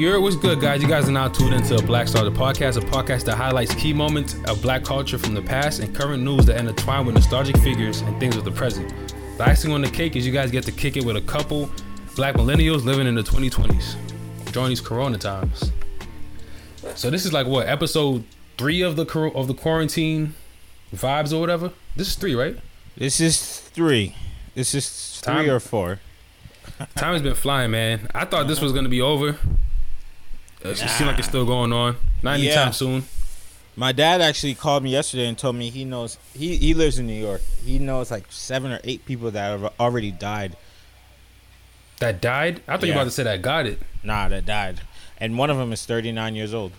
You're what's good, guys? You guys are now tuned into Black Star, the podcast, a podcast that highlights key moments of Black culture from the past and current news that intertwine with nostalgic figures and things of the present. The icing on the cake is you guys get to kick it with a couple Black millennials living in the 2020s during these Corona times. So this is like what, episode 3 of the quarantine vibes or whatever. This is 3, right? This is three or 4. Time has been flying, man. I thought this was gonna be over. It seems like it's still going on. Not anytime soon. My dad actually called me yesterday and told me he knows. He lives in New York. He knows like 7 or 8 people that have already died. That died? I thought you were about to say that got it. Nah, that died. And one of them is 39 years old.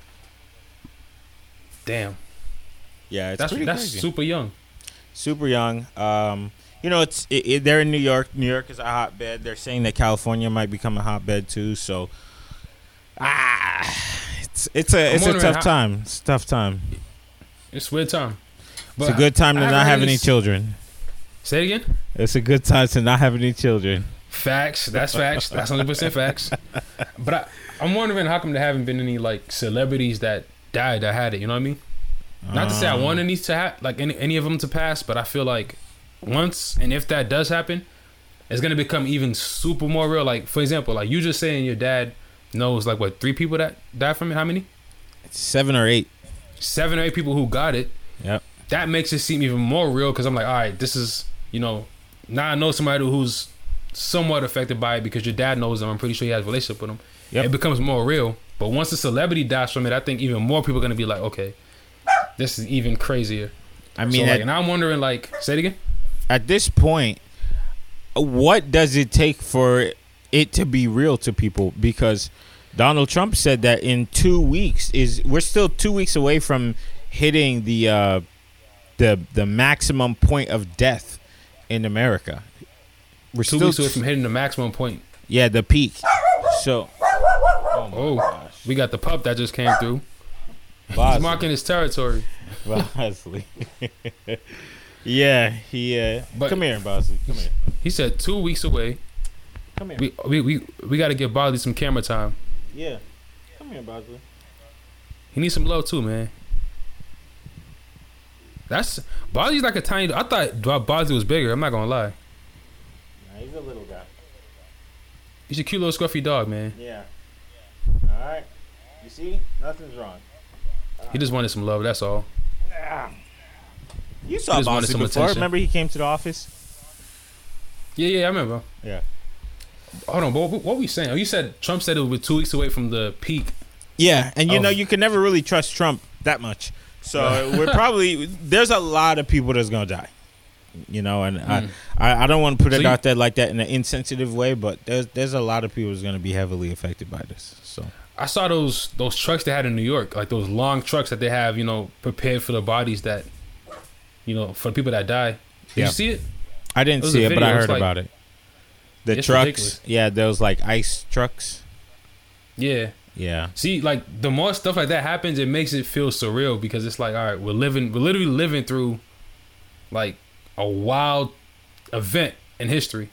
Damn. Yeah, that's crazy. Super young. You know, it's they're in New York. New York is a hotbed. They're saying that California might become a hotbed too. So, it's a tough time. It's a weird time. But it's a good time to not have any children. Say it again? It's a good time to not have any children. Facts. That's facts. That's 100% facts. But I'm wondering how come there haven't been any like celebrities that died that had it. You know what I mean? Not to say I want any to any of them to pass, but I feel like once and if that does happen, it's gonna become even super more real. Like for example, like you just saying your dad knows like what, 3 people that died from it. How many? 7 or 8. 7 or 8 people who got it. Yep. That makes it seem even more real because I'm like, all right, this is, you know, now I know somebody who's somewhat affected by it because your dad knows them. I'm pretty sure he has a relationship with them. Yep. It becomes more real. But once a celebrity dies from it, I think even more people are gonna be like, okay, this is even crazier. I mean, so, like, and I'm wondering, like, say it again. At this point, what does it take for it to be real to people? Because Donald Trump said that in 2 weeks we're still 2 weeks away from hitting the maximum point of death in America. We're 2 weeks away from hitting the maximum point. Yeah, the peak. So, oh my gosh. We got the pup that just came through. Bosley. He's marking his territory. Bosley. Yeah, he. Come here, Bosley. Come here. He said 2 weeks away. Come here. We got to give Bosley some camera time. Yeah. Come here, Bosley. He needs some love too, man. Bosley's like a tiny. I thought Bosley was bigger. I'm not gonna lie. Nah, he's a little guy. He's a cute little scruffy dog, man. Yeah. All right. You see, nothing's wrong. He just wanted some love. That's all. Yeah. You saw Bosley before. Remember he came to the office? Yeah, I remember. Yeah. Hold on, what were we saying? Oh, you said Trump said it was 2 weeks away from the peak. Yeah, and you know you can never really trust Trump that much. So we're probably there's a lot of people that's gonna die. You know, and I don't want to put it out there like that in an insensitive way, but there's a lot of people that's gonna be heavily affected by this. So I saw those trucks they had in New York, like those long trucks that they have, you know, prepared for the bodies that. You know, for the people that die. Did you see it? I didn't see it, but I heard about it. The trucks. Ridiculous. Yeah, those like ice trucks. Yeah. Yeah. See, like the more stuff like that happens, it makes it feel surreal because it's like, all right, we're literally living through like a wild event in history.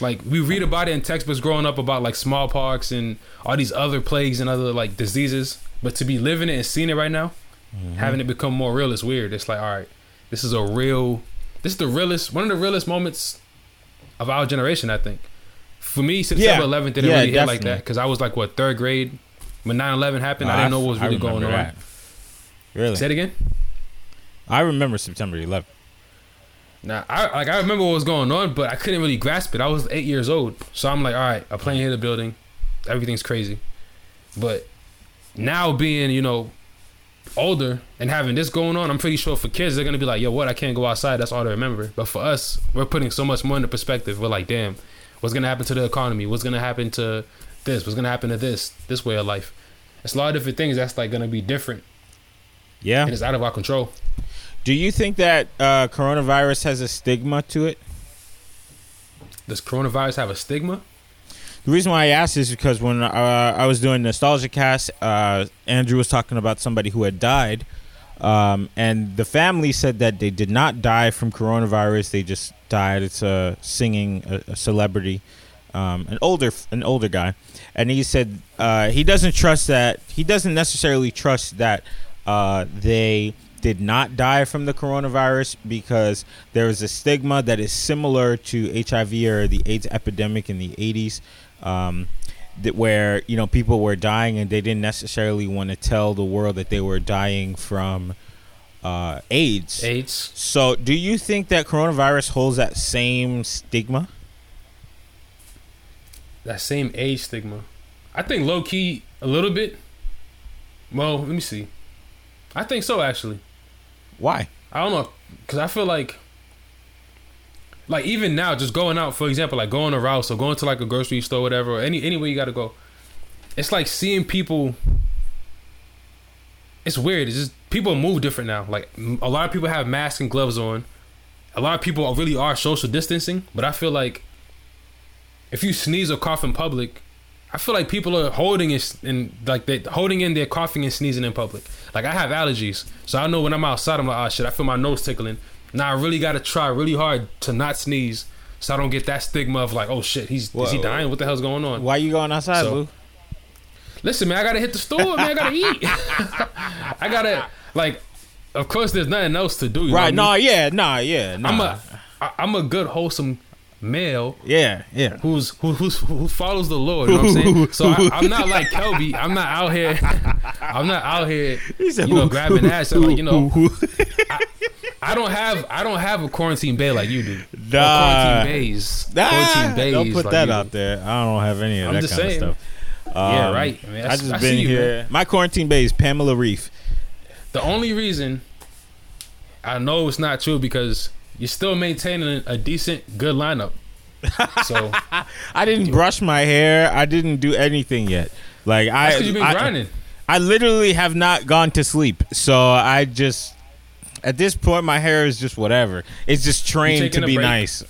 Like we read about it in textbooks growing up about like smallpox and all these other plagues and other like diseases. But to be living it and seeing it right now, having it become more real is weird. It's like, all right. This is the realest, one of the realest moments of our generation, I think. For me, September 11th didn't really hit like that because I was like, what, 3rd grade? When 9/11 happened, I didn't know what was really going on. That. Really? Say it again? I remember September 11th. Nah, I remember what was going on, but I couldn't really grasp it. I was 8 years old. So I'm like, all right, a plane hit a building. Everything's crazy. But now being, you know, older and having this going on, I'm pretty sure for kids they're gonna be like, yo, what, I can't go outside, that's all they remember. But for us, we're putting so much more into perspective. We're like, damn, what's gonna happen to the economy, what's gonna happen to this, what's gonna happen to this way of life. It's a lot of different things that's like gonna be different, and it's out of our control. Do you think that coronavirus has a stigma to it? Does coronavirus have a stigma? The reason why I asked is because when I was doing Nostalgia Cast, Andrew was talking about somebody who had died, and the family said that they did not die from coronavirus. They just died. It's a celebrity an older guy, and he said he doesn't necessarily trust that they did not die from the coronavirus, because there is a stigma that is similar to HIV or the AIDS epidemic in the 80s, where, you know, people were dying and they didn't necessarily want to tell the world that they were dying from AIDS. So do you think that coronavirus holds that same stigma? That same age stigma? I think low-key a little bit. Well, let me see. I think so, actually. Why? I don't know, because I feel like even now, just going out, for example, like going to Rouse or going to like a grocery store or whatever, or anywhere you got to go, it's like seeing people. It's weird. It's just people move different now. Like, a lot of people have masks and gloves on. A lot of people really are social distancing, but I feel like if you sneeze or cough in public, I feel like people are holding in their coughing and sneezing in public. Like, I have allergies, so I know when I'm outside, I'm like, oh shit, I feel my nose tickling. Now I really gotta try really hard to not sneeze, so I don't get that stigma of like, oh shit, is he dying? What the hell's going on? Why you going outside, Boo? Listen, man, I gotta hit the store, man. I gotta eat. I gotta, like, of course, there's nothing else to do. Right? Nah. I'm a good, wholesome male, who follows the Lord, you know what I'm saying? So I'm not like Kelby. I'm not out here grabbing ass. I'm like, I don't have a quarantine bay like you do. Quarantine bays. Don't put like that out there. I don't have any of I'm that kind saying. Of stuff. Yeah, right. I mean, I just been here. Man. My quarantine bay is Pamela Reef. The only reason I know it's not true because you're still maintaining a decent, good lineup. So I didn't brush my hair. I didn't do anything yet. Like, that's 'cause you've been grinding. I literally have not gone to sleep. So I just, at this point, my hair is just whatever. It's just trained to be nice.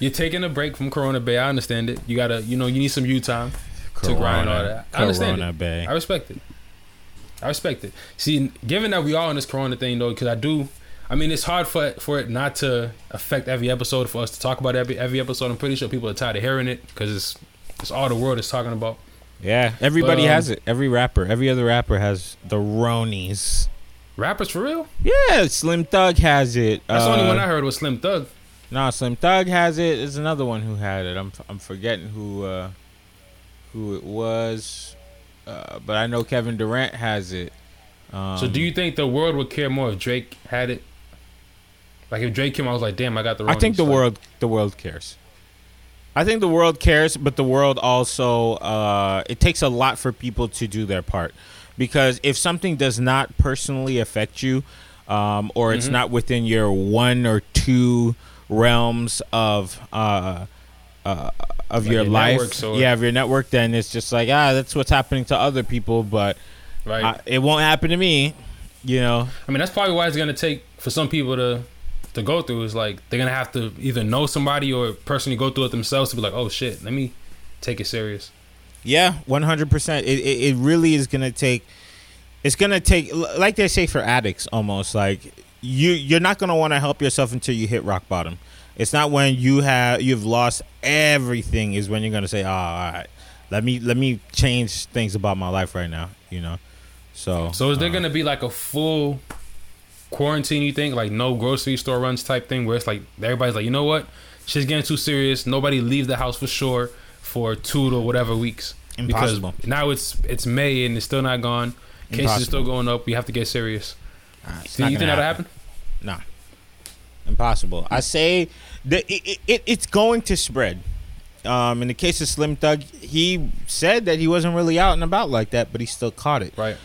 You're taking a break from Corona Bay. I understand it. You gotta, you need some you time to grind all that. I understand Corona Bay. I respect it. See, given that we are on this Corona thing though, because it's hard for it not to affect every episode, for us to talk about every episode. I'm pretty sure people are tired of hearing it because it's all the world is talking about. Yeah, everybody has it. Every other rapper has the Ronies. Rappers for real? Yeah, Slim Thug has it. That's the only one I heard was Slim Thug. Nah, Slim Thug has it. There's another one who had it. I'm forgetting who it was, but I know Kevin Durant has it. So do you think the world would care more if Drake had it? Like, if Drake came out, I was like, damn, I got the wrong. I think the world cares. I think the world cares, but the world also, it takes a lot for people to do their part. Because if something does not personally affect you, or it's not within your one or two realms of like your life, of your network, then it's just like, that's what's happening to other people, but right, it won't happen to me, you know. I mean, that's probably why it's gonna take for some people to go through. Is like they're gonna have to either know somebody or personally go through it themselves to be like, oh shit, let me take it serious. Yeah, 100%. It really is gonna take. It's gonna take, like they say for addicts, almost like you're not gonna want to help yourself until you hit rock bottom. It's not when you've lost everything is when you're gonna say, all right, let me change things about my life right now, you know. So is there gonna be like a full quarantine, you think, like no grocery store runs type thing, where it's like everybody's like, you know what, shit's getting too serious, nobody leave the house for sure for 2 to whatever weeks? Impossible. Because now it's May and it's still not gone. Cases are still going up. We have to get serious. Do you think that'll happen? Nah, impossible. I say that it's going to spread. In the case of Slim Thug, he said that he wasn't really out and about like that, but he still caught it. Right.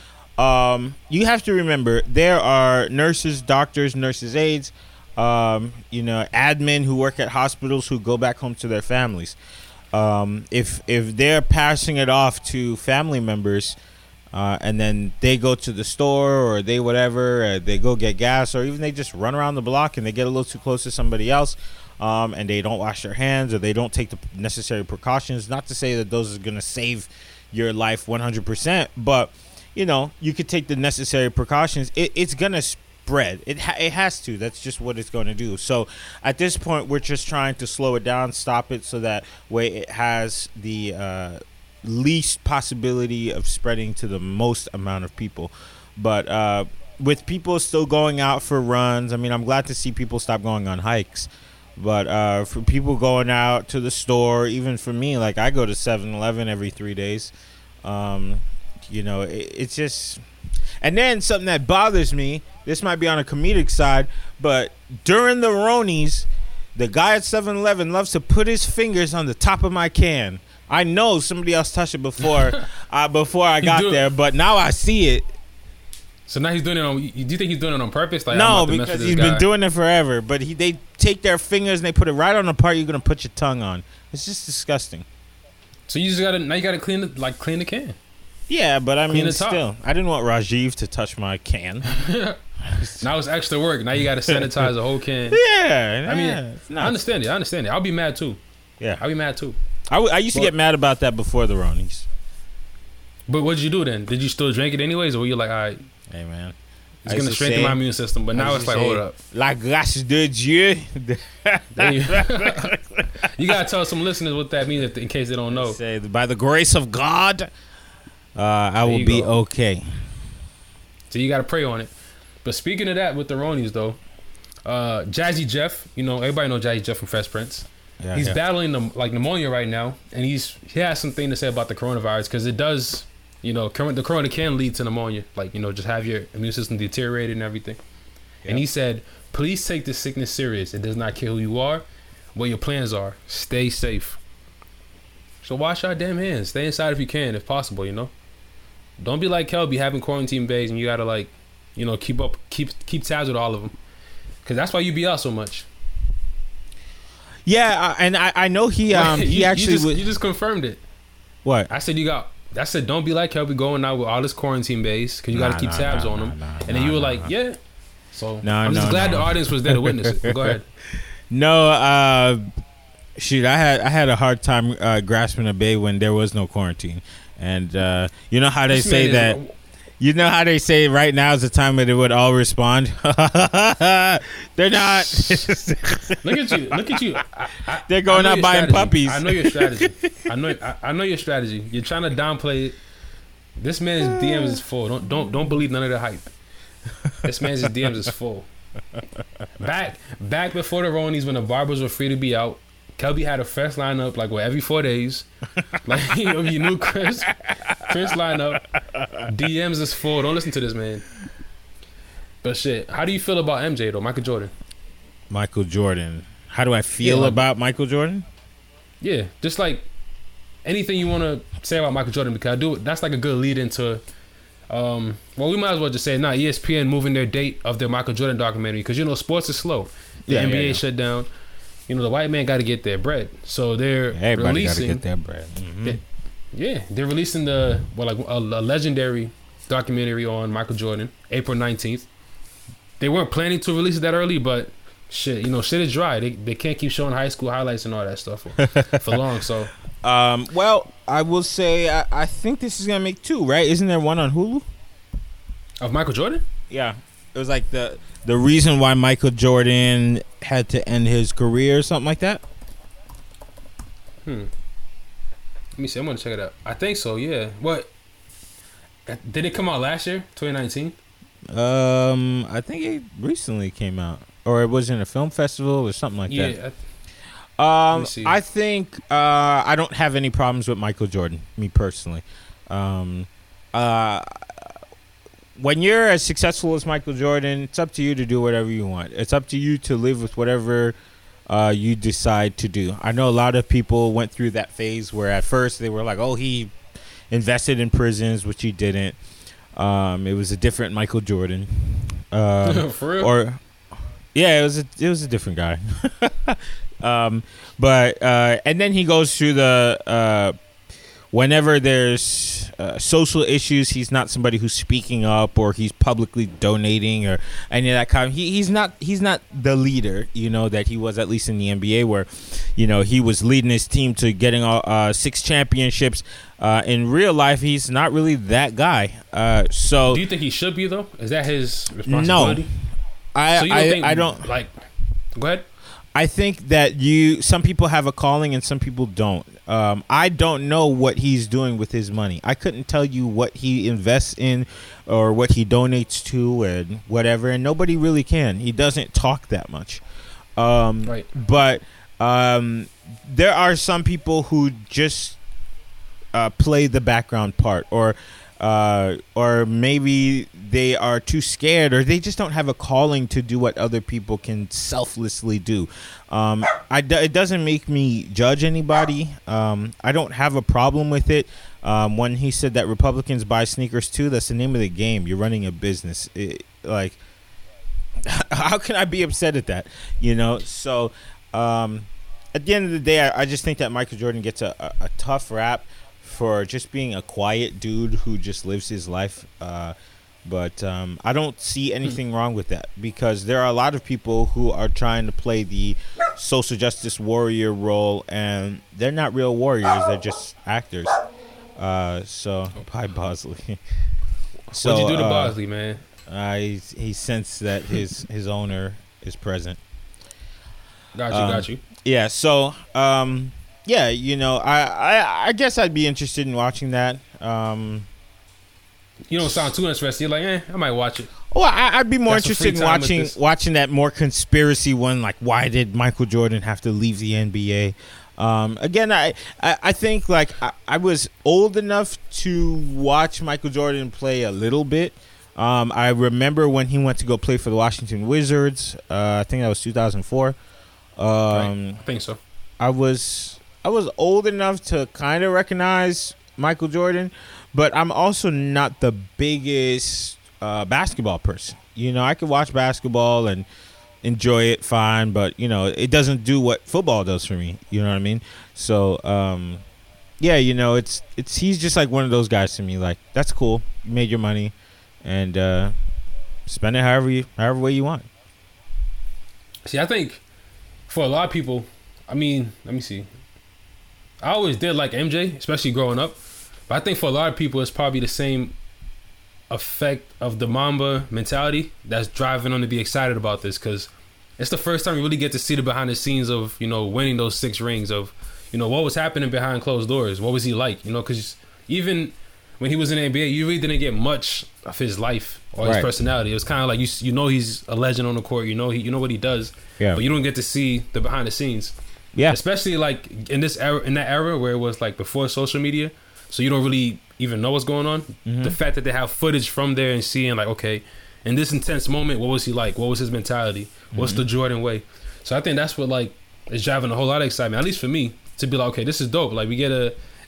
You have to remember, there are nurses, doctors, nurses' aides, admin who work at hospitals who go back home to their families. If they're passing it off to family members, and then they go to the store or they whatever, or they go get gas, or even they just run around the block and they get a little too close to somebody else, and they don't wash their hands or they don't take the necessary precautions. Not to say that those are gonna save your life 100%, but you could take the necessary precautions. It's gonna bread. It has to. That's just what it's going to do. So at this point, we're just trying to slow it down, stop it, so that way it has the least possibility of spreading to the most amount of people. But with people still going out for runs, I mean, I'm glad to see people stop going on hikes. But for people going out to the store, even for me, like I go to 7-Eleven every 3 days. You know, it's just... And then something that bothers me, this might be on a comedic side, but during the Ronies, the guy at 7-Eleven loves to put his fingers on the top of my can. I know somebody else touched it before I got there, but now I see it. So now he's doing it on... Do you think he's doing it on purpose? Like, no, because he's been doing it forever. But they take their fingers and they put it right on the part you're gonna put your tongue on. It's just disgusting. So you just gotta clean the can. Yeah, but I mean, still, I didn't want Rajiv to touch my can. Now it's extra work. Now you gotta sanitize the whole can. Yeah, I mean, yeah, I understand it. I'll be mad too. Yeah, I'll be mad too. I used to get mad about that before the Ronies. But what'd you do then? Did you still drink it anyways, or were you like, all right? Hey man, it's gonna strengthen my immune system, but now it's like, hold up. La grâce de Dieu. You gotta tell some listeners what that means in case they don't know. Say, by the grace of God, I will be okay. So you gotta pray on it. But speaking of that, with the Ronies though, Jazzy Jeff, you know, everybody knows Jazzy Jeff from Fresh Prince. Yeah, he's battling pneumonia right now, and he has something to say about the coronavirus because it does. You know, the corona can lead to pneumonia. Like, you know, just have your immune system deteriorated and everything. Yep. And he said, please take this sickness serious. It does not care who you are, what your plans are. Stay safe. So wash our damn hands. Stay inside if you can, if possible, you know. Don't be like Kelby having quarantine bays and you got to, like, you know, keep tabs with all of them. Because that's why you be out so much. Yeah, and I know he actually... You just confirmed it. What? I said you got... I said, don't be like Kelby going out with all this quarantine base because you got to keep tabs on them. And then you were like, yeah. So I'm just glad the audience was there to witness it. Go ahead. No, shoot, I had a hard time grasping a bay when there was no quarantine. And you know how they say that. You know how they say right now is the time that they would all respond? They're not. Look at you. They're going out buying puppies. I know your strategy. I know your strategy. You're trying to downplay it. This man's DMs is full. Don't believe none of the hype. This man's DMs is full. Back before the Ronies, when the barbers were free to be out, Kelby had a fresh lineup like every 4 days. Like, you knew Chris lineup. DMs is full. Don't listen to this man. But shit, how do you feel about MJ though? Michael Jordan. How do I feel about Michael Jordan? Yeah, just like anything you want to say about Michael Jordan, because that's like a good lead into. Well, we might as well just say ESPN moving their date of their Michael Jordan documentary because you know sports is slow. The NBA shut down. You know, the white man got to get their bread. So they're everybody releasing... Everybody got to get their bread. Mm-hmm. They're releasing a legendary documentary on Michael Jordan, April 19th. They weren't planning to release it that early, but shit is dry. They can't keep showing high school highlights and all that stuff for long, so... Well, I will say, I think this is going to make two, right? Isn't there one on Hulu? Of Michael Jordan? Yeah. It was like the reason why Michael Jordan had to end his career or something like that. Let me see. I'm gonna check it out. I think so. Yeah. What? Did it come out last year, 2019? I think it recently came out, or it was in a film festival or something like that. Yeah. I think I don't have any problems with Michael Jordan, me personally. When you're as successful as Michael Jordan, it's up to you to do whatever you want. It's up to you to live with whatever you decide to do. I know a lot of people went through that phase where at first they were like, oh, he invested in prisons, which he didn't. It was a different Michael Jordan. For real? Yeah, it was a different guy. And then he goes through the... whenever there's social issues, he's not somebody who's speaking up or he's publicly donating or any of that kind. He's not the leader, you know, that he was at least in the NBA, where, you know, he was leading his team to getting all 6 championships. In real life, he's not really that guy. So, do you think he should be though? Is that his responsibility? No. I don't think. Like, go ahead. I think that some people have a calling and some people don't. I don't know what he's doing with his money. I couldn't tell you what he invests in or what he donates to and whatever. And nobody really can. He doesn't talk that much. Right. But there are some people who just play the background part, or maybe they are too scared, or they just don't have a calling to do what other people can selflessly do. It doesn't make me judge anybody. I don't have a problem with it. When he said that Republicans buy sneakers too, that's the name of the game. You're running a business. How can I be upset at that? You know. So at the end of the day, I just think that Michael Jordan gets a tough rap for just being a quiet dude who just lives his life. But I don't see anything wrong with that, because there are a lot of people who are trying to play the social justice warrior role, and they're not real warriors. They're just actors. Hi, Bosley. So, what'd you do to Bosley, man? He sensed that his owner is present. Got you. Yeah, so... yeah, you know, I guess I'd be interested in watching that. You don't sound too interested. You're like, I might watch it. Well, I'd be more interested in watching that more conspiracy one, like why did Michael Jordan have to leave the NBA? Again, I think like I was old enough to watch Michael Jordan play a little bit. I remember when he went to go play for the Washington Wizards. I think that was 2004. Right. I think so. I was old enough to kind of recognize Michael Jordan, but I'm also not the biggest basketball person. You know, I could watch basketball and enjoy it fine, but, you know, it doesn't do what football does for me. You know what I mean? So, yeah, you know, he's just like one of those guys to me. Like, that's cool. You made your money and spend it however way you want. See, I think for a lot of people, I mean, let me see. I always did like MJ, especially growing up. But I think for a lot of people, it's probably the same effect of the Mamba mentality that's driving them to be excited about this, because it's the first time you really get to see the behind the scenes of, you know, winning those 6 rings, of, you know, what was happening behind closed doors. What was he like? You know, because even when he was in the NBA, you really didn't get much of his life or his personality. It was kind of like, you know, he's a legend on the court. You know, you know what he does, but you don't get to see the behind the scenes. Yeah, especially like in this era, in that era where it was like before social media, so you don't really even know what's going on. Mm-hmm. The fact that they have footage from there and seeing like, okay, in this intense moment, what was he like? What was his mentality? What's the Jordan way? So I think that's what like is driving a whole lot of excitement, at least for me, to be like, okay, this is dope. Like we get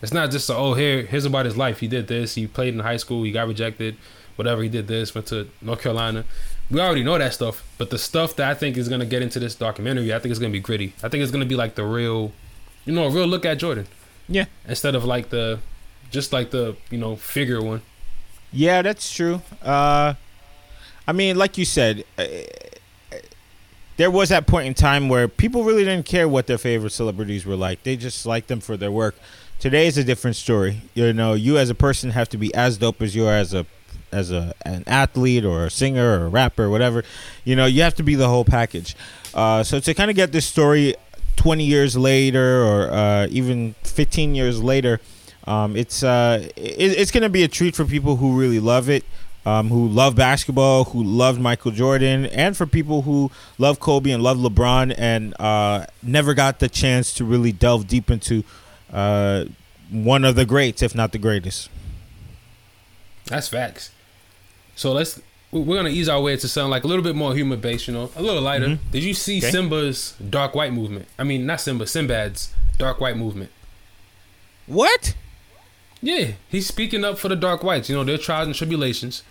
it's not just here's about his life. He did this. He played in high school. He got rejected. Whatever, he did this. Went to North Carolina. We already know that stuff, but the stuff that I think is going to get into this documentary, I think it's going to be gritty. I think it's going to be like the real, you know, a real look at Jordan. Yeah. Instead of like the you know, figure one. Yeah, that's true. I mean, like you said, there was that point in time where people really didn't care what their favorite celebrities were like. They just liked them for their work. Today is a different story. You know, you as a person have to be as dope as you are as an athlete or a singer or a rapper or whatever. You know, you have to be the whole package. So to kind of get this story 20 years later or even 15 years later, it's going to be a treat for people who really love it, who love basketball, who loved Michael Jordan, and for people who love Kobe and love LeBron and never got the chance to really delve deep into one of the greats, if not the greatest. That's facts. So we're gonna ease our way into something like a little bit more humor based, you know, a little lighter. Mm-hmm. Did you see Simba's dark white movement? I mean, not Simba, Sinbad's dark white movement. What? Yeah, he's speaking up for the dark whites. You know, their trials and tribulations.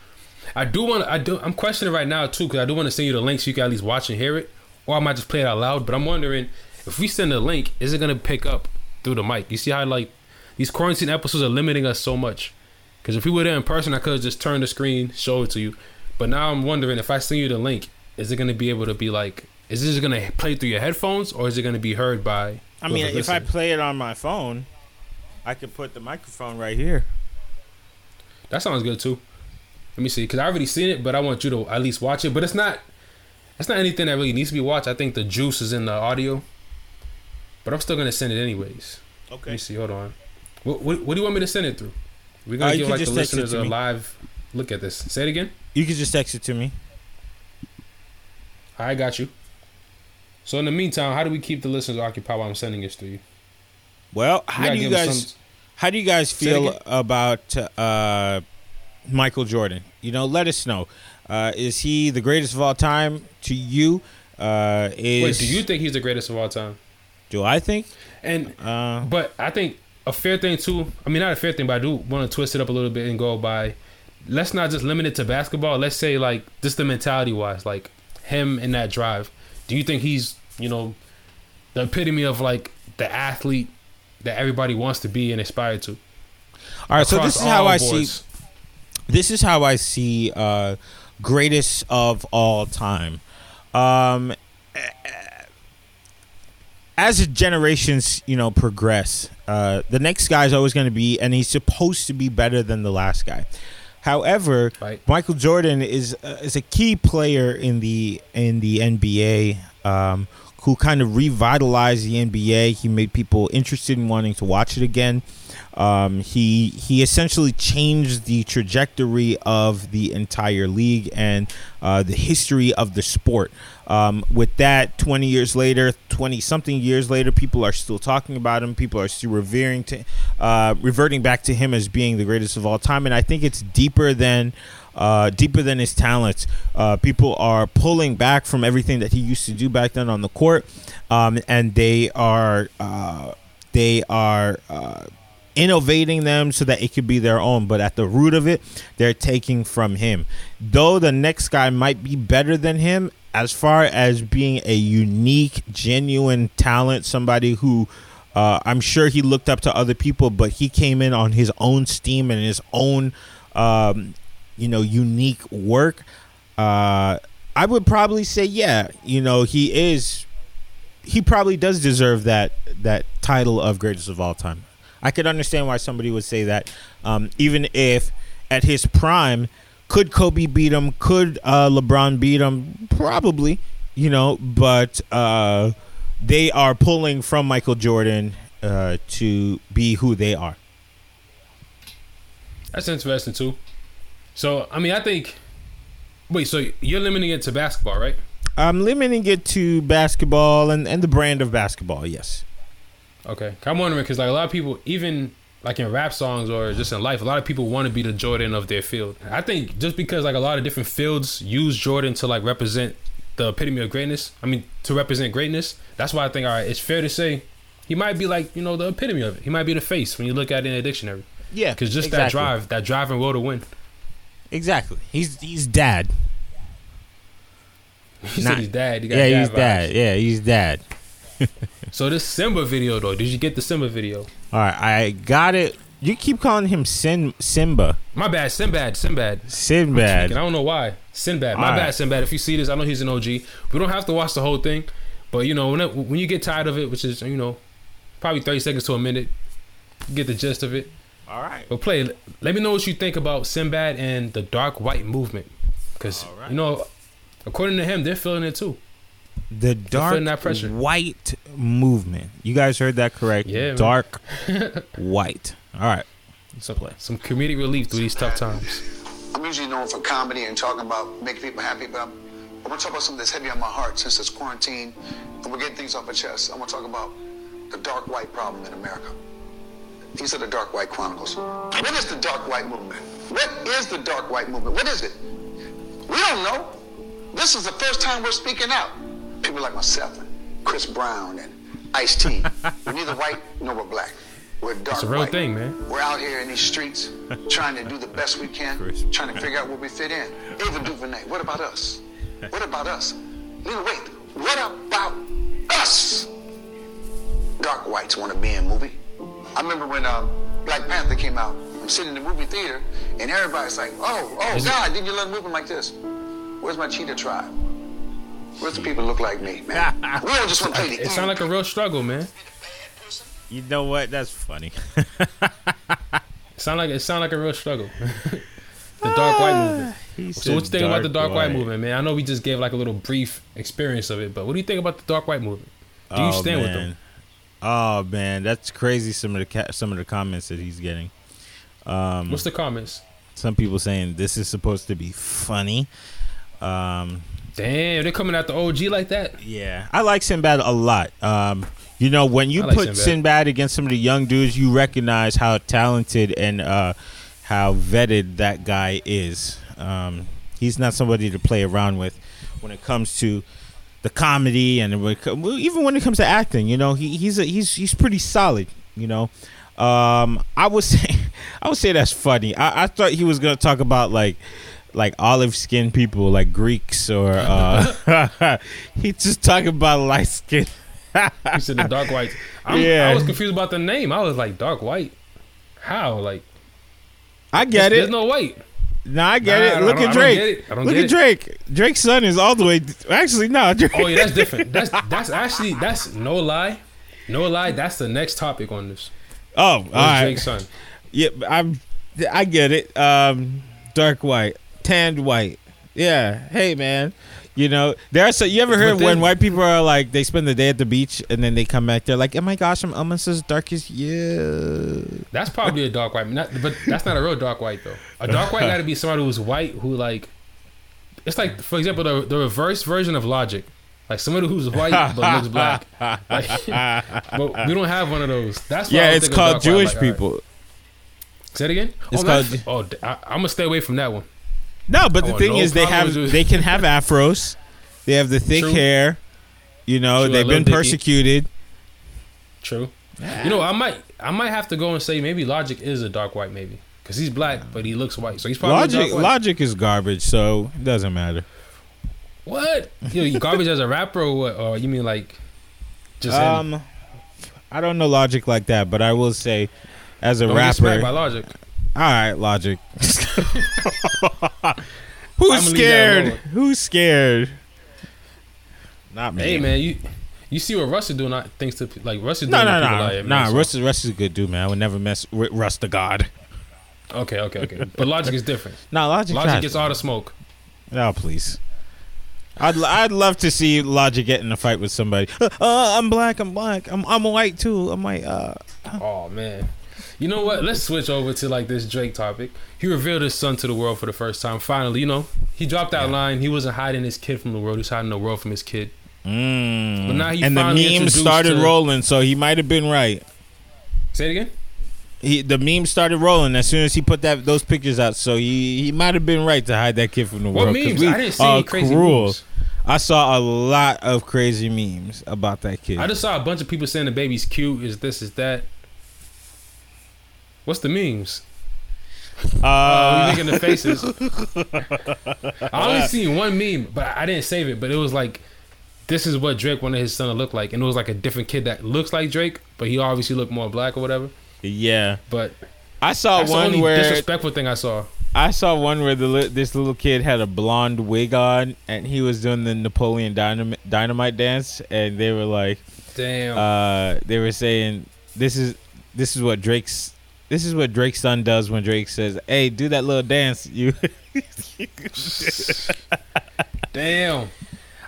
I'm questioning right now too, because I do want to send you the link so you can at least watch and hear it, or I might just play it out loud. But I'm wondering if we send a link, is it gonna pick up through the mic? You see how like these quarantine episodes are limiting us so much. Because if we were there in person, I could have just turned the screen, show it to you. But now I'm wondering, if I send you the link, is it going to be able to be like, is this going to play through your headphones, or is it going to be heard by... I mean, if I play it on my phone, I could put the microphone right here. That sounds good, too. Let me see. Because I already seen it, but I want you to at least watch it. But it's not... That's not anything that really needs to be watched. I think the juice is in the audio, but I'm still gonna send it anyways. Okay. Let me see. Hold on. What do you want me to send it through? We're gonna give like the listeners a live look at this. Say it again. You can just text it to me. I got you. So in the meantime, how do we keep the listeners occupied while I'm sending this to you? Well, how do you guys feel about Michael Jordan? You know, let us know. Is he the greatest of all time to you? Wait, do you think he's the greatest of all time? Do I think? But I think a fair thing too. I mean, not a fair thing, but I do want to twist it up a little bit and go by. Let's not just limit it to basketball. Let's say like just the mentality wise, like him and that drive. Do you think he's, you know, the epitome of like the athlete that everybody wants to be and aspire to? All right, so this is how I see greatest of all time. As generations, you know, progress, the next guy is always going to be, and he's supposed to be better than the last guy. However, right. Michael Jordan is a key player in the NBA, who kind of revitalized the NBA. He made people interested in wanting to watch it again. He essentially changed the trajectory of the entire league and the history of the sport. With that, 20-something years later, people are still talking about him. People are still reverting back to him as being the greatest of all time. And I think it's deeper than his talents. People are pulling back from everything that he used to do back then on the court, and they are innovating them so that it could be their own. But at the root of it, they're taking from him. Though the next guy might be better than him, as far as being a unique, genuine talent, somebody who I'm sure he looked up to other people, but he came in on his own steam and his own, unique work. I would probably say, yeah, you know, he probably does deserve that title of greatest of all time. I could understand why somebody would say that, even if at his prime. Could Kobe beat him? Could LeBron beat him? Probably, but they are pulling from Michael Jordan to be who they are. That's interesting, too. So, I mean, I think... Wait, so you're limiting it to basketball, right? I'm limiting it to basketball and the brand of basketball, yes. Okay. I'm wondering, because like a lot of people, even... like in rap songs or just in life, a lot of people want to be the Jordan of their field. I think just because like a lot of different fields use Jordan to like represent the epitome of greatness, that's why I think, all right, it's fair to say he might be like, the epitome of it. He might be the face when you look at it in a dictionary. Yeah. Because just that drive and will to win. Exactly. He's dad. He said he's dad. He's dad. So this Simba video though, did you get the Simba video? Alright, I got it. You keep calling him Simba. My bad, Sinbad. I don't know why. Sinbad. My bad, Sinbad. If you see this, I know he's an OG. We don't have to watch the whole thing, but when you get tired of it, which is probably 30 seconds to a minute, you get the gist of it. Alright. But let me know what you think about Sinbad and the dark white movement, because according to him, they're feeling it too. The dark white movement. You guys heard that correct? Yeah. Dark white. All right. Let's play. Some comedic relief through these tough times. I'm usually known for comedy and talking about making people happy, but I'm going to talk about something that's heavy on my heart since it's quarantine, and we're getting things off our chest. I'm going to talk about the dark white problem in America. These are the dark white chronicles. What is the dark white movement? What is it? We don't know. This is the first time we're speaking out. People like myself and Chris Brown and Ice-T. We're neither white nor we're black. We're dark white. It's a real thing, man. We're out here in these streets trying to do the best we can, trying to figure out where we fit in. Ava DuVernay, what about us? Lena Waithe, what about us? Dark whites want to be in a movie. I remember when Black Panther came out. I'm sitting in the movie theater and everybody's like, oh, God, didn't you love moving like this? Where's my cheetah tribe? Where's the people look like me, man? We don't just want to play the game. It sounds like a real struggle, man. You know what? That's funny. It sounds like a real struggle. The dark white movement. So what you think about the dark white movement, man? I know we just gave like a little brief experience of it, but what do you think about the dark white movement? Do you stand with them? Oh man, that's crazy. Some of the comments that he's getting. What's the comments? Some people saying this is supposed to be funny. Damn, they're coming out the OG like that. Yeah, I like Sinbad a lot. You know, when you put Sinbad against some of the young dudes, you recognize how talented and how vetted that guy is. He's not somebody to play around with when it comes to the comedy, and even when it comes to acting. You know, he's pretty solid. You know, I would say that's funny. I thought he was gonna talk about like olive skin people, like Greeks, or he just talking about light skin. He said the dark whites. I was confused about the name. I was like, dark white? How? Like, I get it. There's no white. No, I get it. Look at Drake. Look at Drake. Drake's son is all the way. Actually, no. Drake. Oh yeah, that's different. That's no lie. That's the next topic on this. Oh, all right. Drake's son. Yeah, I get it. Dark white, tanned white. Yeah. Hey man. You know, you ever heard when white people are like, they spend the day at the beach and then they come back, they're like, oh my gosh, I'm almost as dark as you. That's probably a dark white, but that's not a real dark white though. A dark white gotta be somebody who's white who like, it's like, for example, the reverse version of Logic. Like somebody who's white but looks black. But we don't have one of those. That's why it's called Jewish like, people. Right. Say it again? I'm gonna stay away from that one. No, but the thing is, they can have afros, they have the thick hair, you know, they've been persecuted. True. Yeah. You know, I might have to go and say maybe Logic is a dark white, maybe because he's black but he looks white, so he's probably dark white. Logic is garbage, so it doesn't matter. What? You know, garbage as a rapper or what? Or you mean like just him? I don't know Logic like that, but I will say as a rapper. Don't get smacked by Logic. All right, Logic. Who's scared? Not me. Hey, man, you see what Russ is doing? Things to like Russ is doing. No. Russ is a good dude, man. I would never mess with Russ the God. Okay. But Logic is different. No, Logic gets all the smoke. No, please. I'd love to see Logic get in a fight with somebody. I'm black. I'm white too. I'm white. Oh man. You know what? Let's switch over to like this Drake topic. He revealed his son to the world for the first time. Finally, you know, he dropped that line. He wasn't hiding his kid from the world. He was hiding the world from his kid. But now he and the meme started rolling, so he might have been right. Say it again? The meme started rolling as soon as he put those pictures out, so he might have been right to hide that kid from the world. What memes? I didn't see any crazy memes. I saw a lot of crazy memes about that kid. I just saw a bunch of people saying the baby's cute, is this, is that. What's the memes? We're making the faces. I only seen one meme, but I didn't save it. But it was like, this is what Drake wanted his son to look like, and it was like a different kid that looks like Drake, but he obviously looked more black or whatever. Yeah. But I saw one where disrespectful thing I saw. I saw one where this little kid had a blonde wig on, and he was doing the Napoleon Dynamite dance, and they were like, "Damn." They were saying, "This is what Drake's." This is what Drake's son does when Drake says, "Hey, do that little dance." You, damn.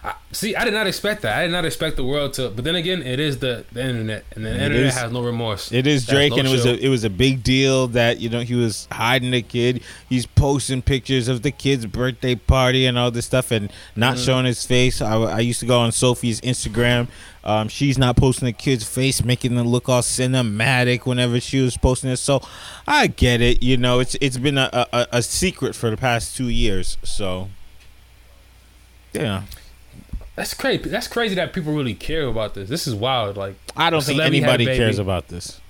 I did not expect that. I did not expect the world to. But then again, it is the internet, and the internet has no remorse. It is Drake, and it was a big deal that you know he was hiding the kid. He's posting pictures of the kid's birthday party and all this stuff, and not showing his face. I used to go on Sophie's Instagram. She's not posting the kid's face, making them look all cinematic whenever she was posting it. So I get it. You know, it's been a secret for the past 2 years. So, yeah. That's crazy that people really care about this. This is wild. Like, I don't think anybody cares about this.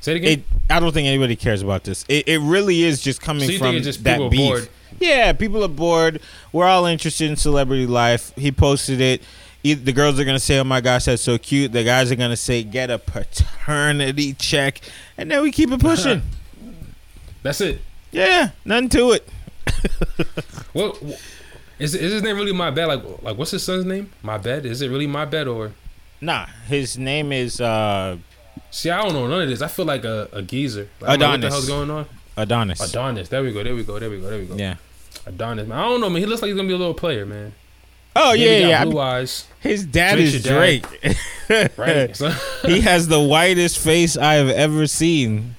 Say it again? I don't think anybody cares about this. It really is just coming from that beef. Yeah, people are bored. We're all interested in celebrity life. He posted it. The girls are going to say, "Oh my gosh, that's so cute." The guys are going to say, "Get a paternity check." And then we keep it pushing. That's it. Yeah, nothing to it. Well, is his name really My Bad? Like what's his son's name? My Bad? Is it really My Bad or? Nah, his name is... See, I don't know none of this. I feel like a geezer. Like, Adonis. I don't know what the hell's going on? Adonis. There we go. Yeah. Adonis, man. I don't know, man. He looks like he's gonna be a little player, man. Oh yeah, yeah. He got blue eyes. His dad is Drake. Right. He has the whitest face I have ever seen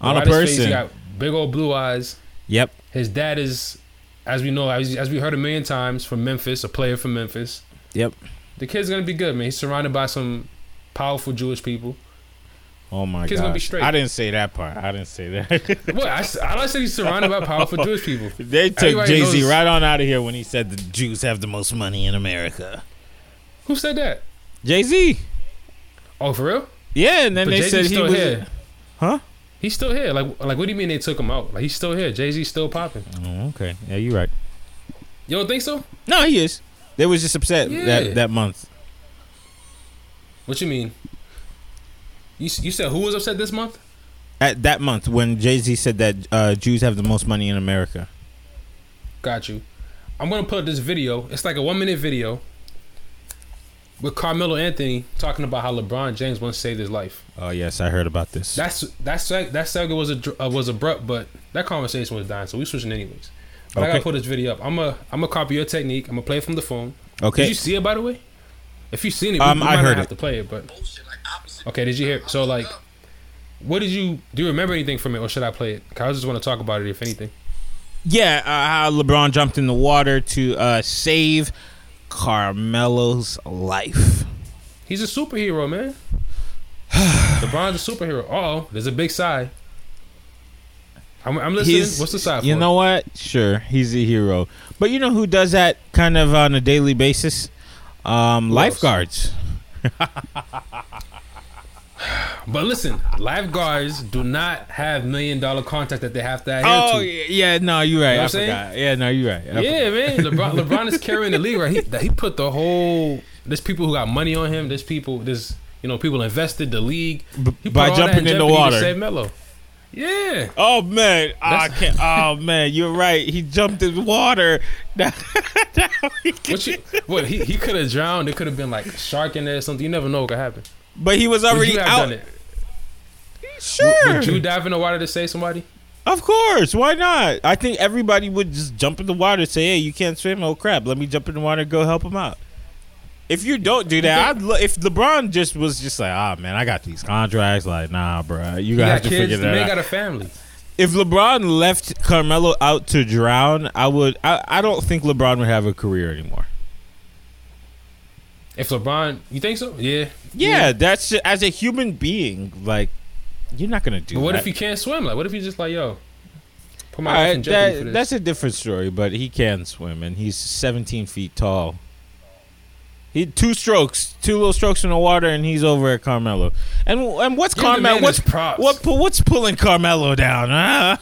on a person. Face, he got big old blue eyes. Yep. His dad is, as we know, as we heard a million times, from Memphis, a player from Memphis. Yep. The kid's gonna be good, man. He's surrounded by some powerful Jewish people. Oh my god! Gonna be straight. I didn't say that part. I didn't say that. What? I said he's surrounded by powerful Jewish people. They took Jay-Z right on out of here when he said the Jews have the most money in America. Who said that? Jay-Z. Oh, for real? Yeah, and then but they Jay-Z's said still he was here. Huh? He's still here. Like, what do you mean they took him out? Like, he's still here. Jay-Z's still popping. Oh, okay. Yeah, you're right. You don't think so? No, he is. They was just upset that month. What you mean? You said who was upset this month? At that month when Jay-Z said that Jews have the most money in America. Got you. I'm going to put up this video. It's like a 1-minute video with Carmelo Anthony talking about how LeBron James once saved his life. Oh yes, I heard about this. That segment was abrupt, but that conversation was dying, so we switching anyways. But okay. I got to put this video up. I'm a copy your technique. I'm going to play it from the phone. Okay. Did you see it, by the way? If you've seen it, we might not have to play it, but... Okay, did you hear? So, like, what did you... Do you remember anything from it, or should I play it? Because I just want to talk about it, if anything. Yeah, how LeBron jumped in the water to save Carmelo's life. He's a superhero, man. LeBron's a superhero. Uh-oh, there's a big sigh. I'm listening. What's the sigh for? You know what? Sure, he's a hero. But you know who does that kind of on a daily basis? Lifeguards. But listen, lifeguards do not have $1 million contract that they have to adhere to. Oh yeah, no, you're right. You know I forgot. Yeah, no, you're right. Man, LeBron is carrying the league, right? He put the whole. There's people who got money on him. There's people. There's people invested the league by jumping in the water. To save Melo. Yeah. Oh man, you're right. He jumped in water. He could have drowned. It could have been like a shark in there or something. You never know what could happen. But he was already out. Done it? Sure. Would you dive in the water to save somebody? Of course. Why not? I think everybody would just jump in the water and say, "Hey, you can't swim. Oh crap! Let me jump in the water and go help him out." If you don't do that, if LeBron was just like, ah, man, I got these contracts. Like, nah, bro, you gotta have to figure that out. Man got a family. If LeBron left Carmelo out to drown, I don't think LeBron would have a career anymore. If LeBron, you think so? Yeah. Yeah, that's just, as a human being, like, you're not gonna do. But what if he can't swim? Like, what if he's just like, yo, put my life in jeopardy for this? That's a different story. But he can swim, and he's 17 feet tall. He two little strokes in the water, and he's over at Carmelo. And what's Carmelo? What's pulling Carmelo down? Huh?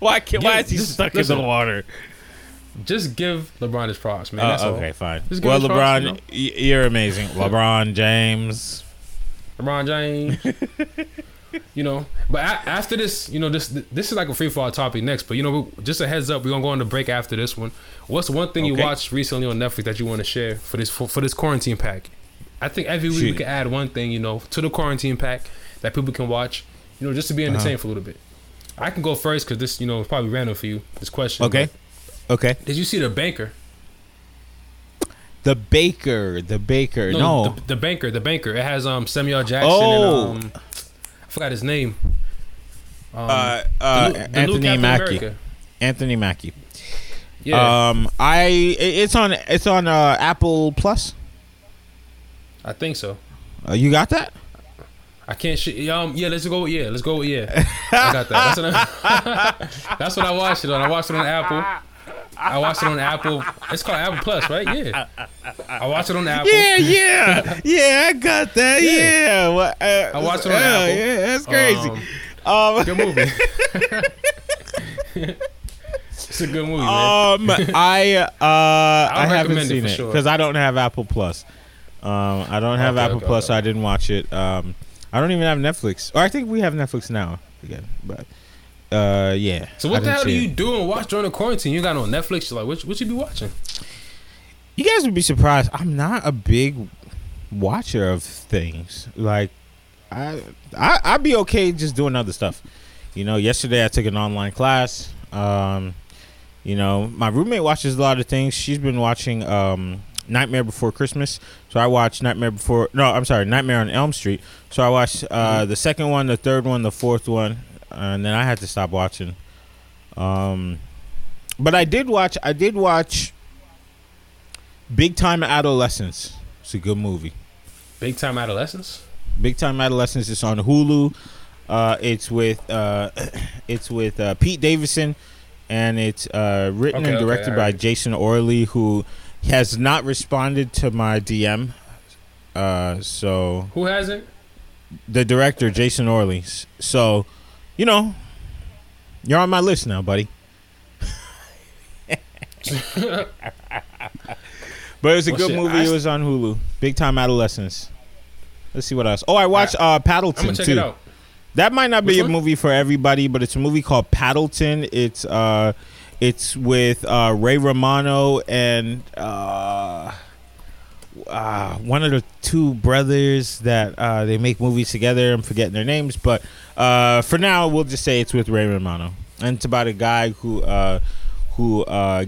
Why is he stuck in the water? Just give LeBron his props, man. That's okay, fine. Well, LeBron, props, you're amazing, LeBron James. But after this, this is like a free fall topic next. But just a heads up, we're gonna go on the break after this one. What's one thing you watched recently on Netflix that you want to share for this quarantine pack? I think every week we can add one thing, to the quarantine pack that people can watch, just to be entertained for a little bit. I can go first because this, is probably random for you. This question. Okay. Did you see The Banker? The Baker. No. The Banker. It has Samuel L. Jackson. Oh. And, I forgot his name. Anthony Mackie. Yeah. It's on Apple Plus. I think so. You got that? I can't. Let's go with yeah. I got that. That's what I watched it on. I watched it on Apple. It's called Apple Plus, right? Yeah. I watched it on Apple. Yeah. Yeah, I got that. Yeah. Well, I watched it on Apple. Yeah, that's crazy. Good movie. It's a good movie, man. I haven't seen it because I don't have Apple Plus. So I didn't watch it. I don't even have Netflix. Or I think we have Netflix now again, but. Yeah. So what the hell do you do and watch during the quarantine? You got on Netflix. You're like, what you be watching? You guys would be surprised. I'm not a big watcher of things. Like, I'd be okay just doing other stuff. Yesterday I took an online class. You know, my roommate watches a lot of things. She's been watching Nightmare Before Christmas. So I watched Nightmare on Elm Street. So I watched the second one, the third one, the fourth one, and then I had to stop watching. But I did watch Big Time Adolescence. It's a good movie. Big Time Adolescence? Big Time Adolescence is on Hulu. It's with Pete Davidson, and it's written and directed by Jason Orley, who has not responded to my DM. So who hasn't? The director, Jason Orley. So, you know, you're on my list now, buddy. But it was a good movie. It was on Hulu. Big Time Adolescence. Let's see what else. Oh, I watched Paddleton, I'm gonna check too. It out. That might not be a movie for everybody, but it's a movie called Paddleton. It's with Ray Romano and one of the two brothers that they make movies together. I'm forgetting their names, but for now, we'll just say it's with Ray Romano. And it's about a guy who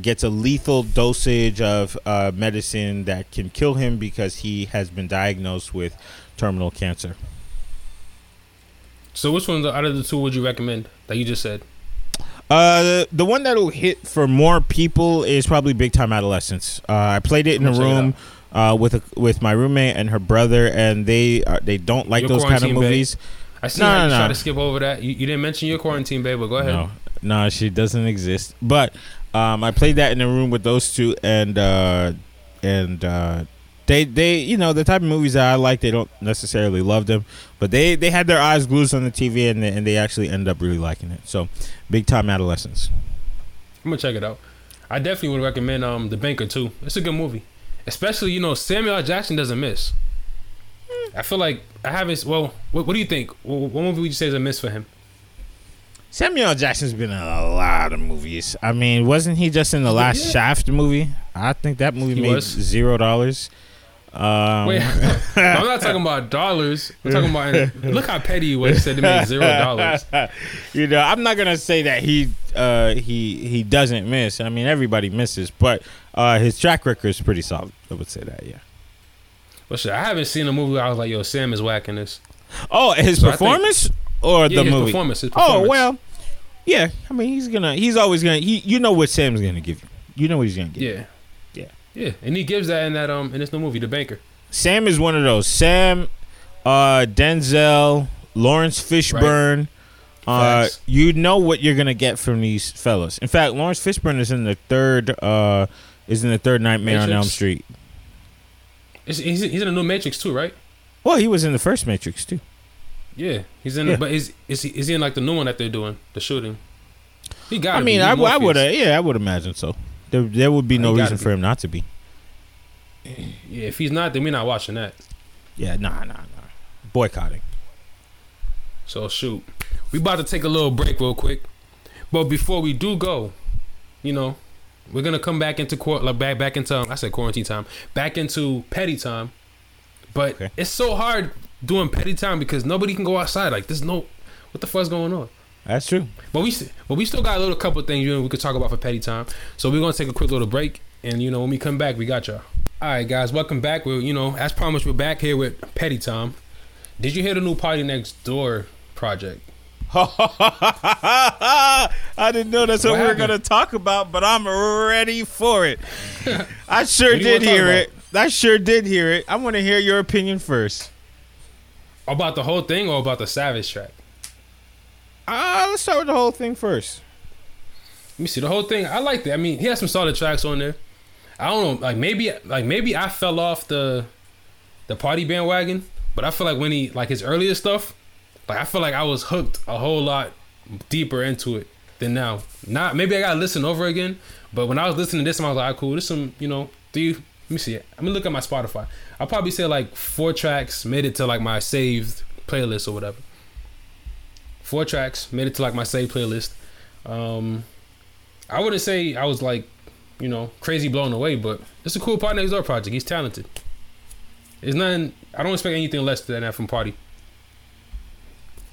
gets a lethal dosage of medicine that can kill him because he has been diagnosed with terminal cancer. So which one out of the two would you recommend that you just said? The one that will hit for more people is probably Big Time Adolescence. I played it in a room with my roommate and her brother, and they don't like those kind of movies. I see how you try to skip over that. You didn't mention your quarantine, babe, but go ahead. No, she doesn't exist. But I played that in a room with those two, and They you know, the type of movies that I like, they don't necessarily love them, but they had their eyes glued on the TV, and they actually end up really liking it. So, Big Time Adolescence. I'm gonna check it out. I definitely would recommend The Banker too. It's a good movie, especially, you know, Samuel L. Jackson doesn't miss. I feel like I haven't. Well, what do you think? What movie would you say is a miss for him? Samuel L. Jackson's been in a lot of movies. I mean, wasn't he just in the last Shaft movie? I think that movie made $0. Wait, I'm not talking about dollars. I'm talking about look how petty he was. He said he made $0. You know, I'm not gonna say that he doesn't miss. I mean, everybody misses, but his track record is pretty solid. I would say that, yeah. Well, shit, I haven't seen a movie where I was like, "Yo, Sam is whacking this." Oh, his performance the movie? His performance. Oh well, yeah. I mean, he's always gonna. You know what Sam's gonna give you. You know what he's gonna give. Yeah. Yeah, and he gives that in that in this new movie, The Banker. Sam is one of those. Sam, Denzel, Lawrence Fishburne. Right. You know what you're gonna get from these fellas. In fact, Lawrence Fishburne is in the third. Is in the third Nightmare on Elm Street. He's in the new Matrix too, right? Well, he was in the first Matrix too. Yeah, he's in. Yeah. But is he in like the new one that they're doing, the shooting? He got. I mean, I would have. Yeah, I would imagine so. There would be no reason for him not to be. Yeah, if he's not, then we're not watching that. Yeah, nah. Boycotting. So, shoot. We about to take a little break real quick. But before we do go, you know, we're going to come back into quarantine time. Back into petty time. But It's so hard doing petty time because nobody can go outside. Like, there's no... What the fuck's going on? That's true. But we still got a little couple of things, you know, we could talk about for petty time. So we're going to take a quick little break. And, you know, when we come back, we got y'all. All right, guys. Welcome back. We're, you know, as promised, we're back here with petty time. Did you hear the new Party Next Door project? I didn't know that's what we were going to talk about, but I'm ready for it. I sure did hear it. I sure did hear it. I want to hear your opinion first. About the whole thing or about the Savage track? Let's start with the whole thing first. Let me see the whole thing. I liked it. I mean, he had some solid tracks on there. I don't know, maybe I fell off the party bandwagon, but I feel like when he like his earlier stuff, like I feel like I was hooked a whole lot deeper into it than now. Not maybe I gotta listen over again, but when I was listening to this, I was like, all right, cool. There's some, you know, let me see it. I'm gonna look at my Spotify. I'll probably say like 4 tracks made it to like my saved playlist or whatever. 4 tracks made it to like my saved playlist. I wouldn't say I was like, you know, crazy blown away, but it's a cool Party Next Door project. He's talented. There's nothing. I don't expect anything less than that from Party.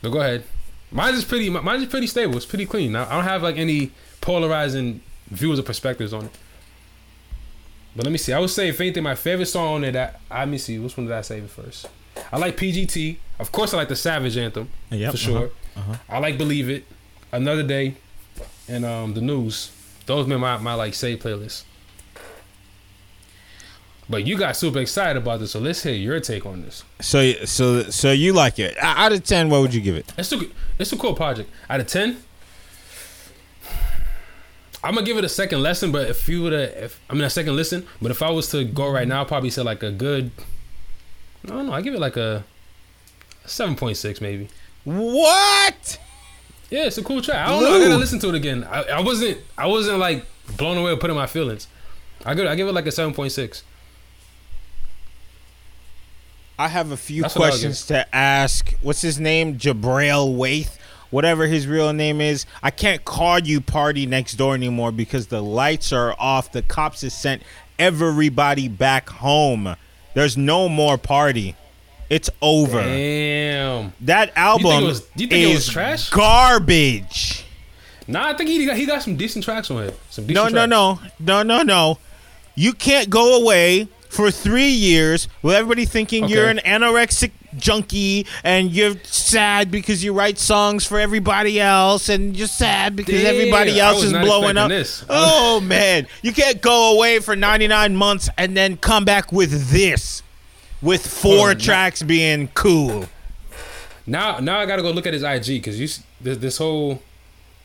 But go ahead. Mine is pretty stable. It's pretty clean. I don't have like any polarizing views or perspectives on it. But let me see. I would say, if anything, my favorite song on it. Let me see. Which one did I save it first? I like PGT. Of course, I like the Savage Anthem, for sure. I like Believe It, Another Day, and The News. Those been my like save playlist. But you got super excited about this, so let's hear your take on this. So you like it. Out of 10, what would you give it? It's a cool project. Out of 10, I'm gonna give it a second lesson. But a second listen. But if I was to go right now, I'd probably say like a good. No, I give it like a 7.6 maybe. What? Yeah, it's a cool track. I don't know. I gotta listen to it again. I wasn't like blown away or putting my feelings. I give it like a 7.6. I have a few questions to ask. What's his name? Jabrail Waith, whatever his real name is. I can't call you Party Next Door anymore because the lights are off. The cops have sent everybody back home. There's no more party. It's over. Damn. That album is trash? Garbage. Nah, I think he got some decent tracks on it. No. You can't go away for 3 years with everybody thinking you're an anorexic junkie and you're sad because you write songs for everybody else and you're sad because everybody else is blowing up. Oh, man. You can't go away for 99 months and then come back with this, with four tracks being cool. Now I got to go look at his IG because this whole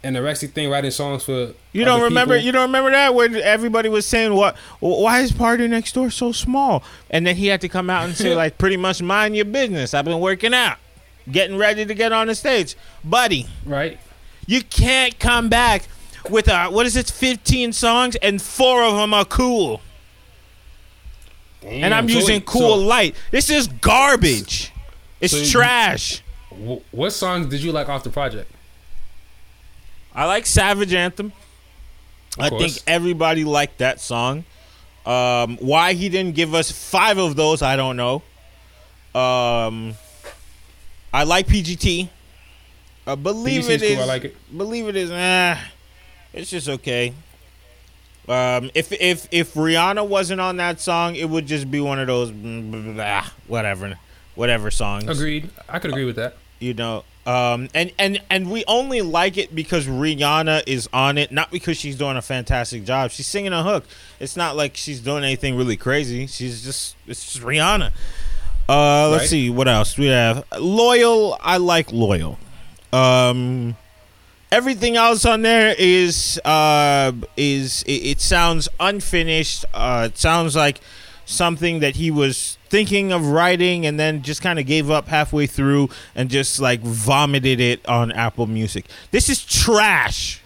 anorexic thing, writing songs for you don't remember people. You don't remember that when everybody was saying, "What? Why is Party Next Door so small?" And then he had to come out and say, like, pretty much, "Mind your business. I've been working out, getting ready to get on the stage, buddy." Right? You can't come back with 15 songs and 4 of them are cool. Damn, and I'm using cool light. This is garbage. It's trash. What songs did you like off the project? I like Savage Anthem. I think everybody liked that song. Why he didn't give us 5 of those, I don't know. I like PGT. Believe It Is. Cool, I like it. Believe It Is. It's just okay. If Rihanna wasn't on that song, it would just be one of those whatever songs. Agreed. I could agree with that. And we only like it because Rihanna is on it, not because she's doing a fantastic job. She's singing a hook. It's not like she's doing anything really crazy. It's just Rihanna. Let's see what else we have. Loyal. I like Loyal. Everything else on there is it sounds unfinished. It sounds like something that he was thinking of writing and then just kind of gave up halfway through and just like vomited it on Apple Music. This is trash.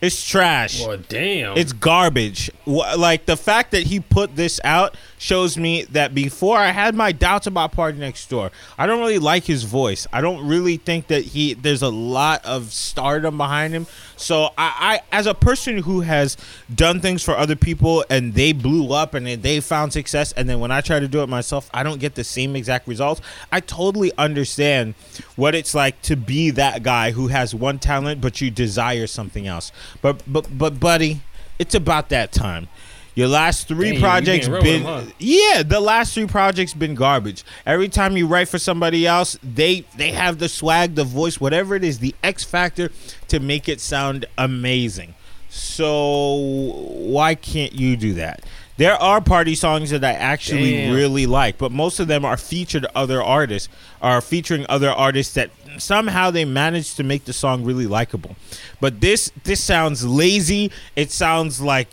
It's trash. Well, damn. It's garbage. Like, the fact that he put this out shows me that before I had my doubts about Party Next Door. I don't really like his voice. I don't really think that there's a lot of stardom behind him. So I as a person who has done things for other people and they blew up and they found success, and then when I try to do it myself, I don't get the same exact results. I totally understand what it's like to be that guy who has one talent but you desire something else. But buddy, it's about that time. Your last 3 projects been the last 3 projects been garbage. Every time you write for somebody else, they have the swag, the voice, whatever it is, the X factor to make it sound amazing. So why can't you do that? There are party songs that I actually really like, but most of them are featuring other artists that somehow they managed to make the song really likable. But this sounds lazy. It sounds like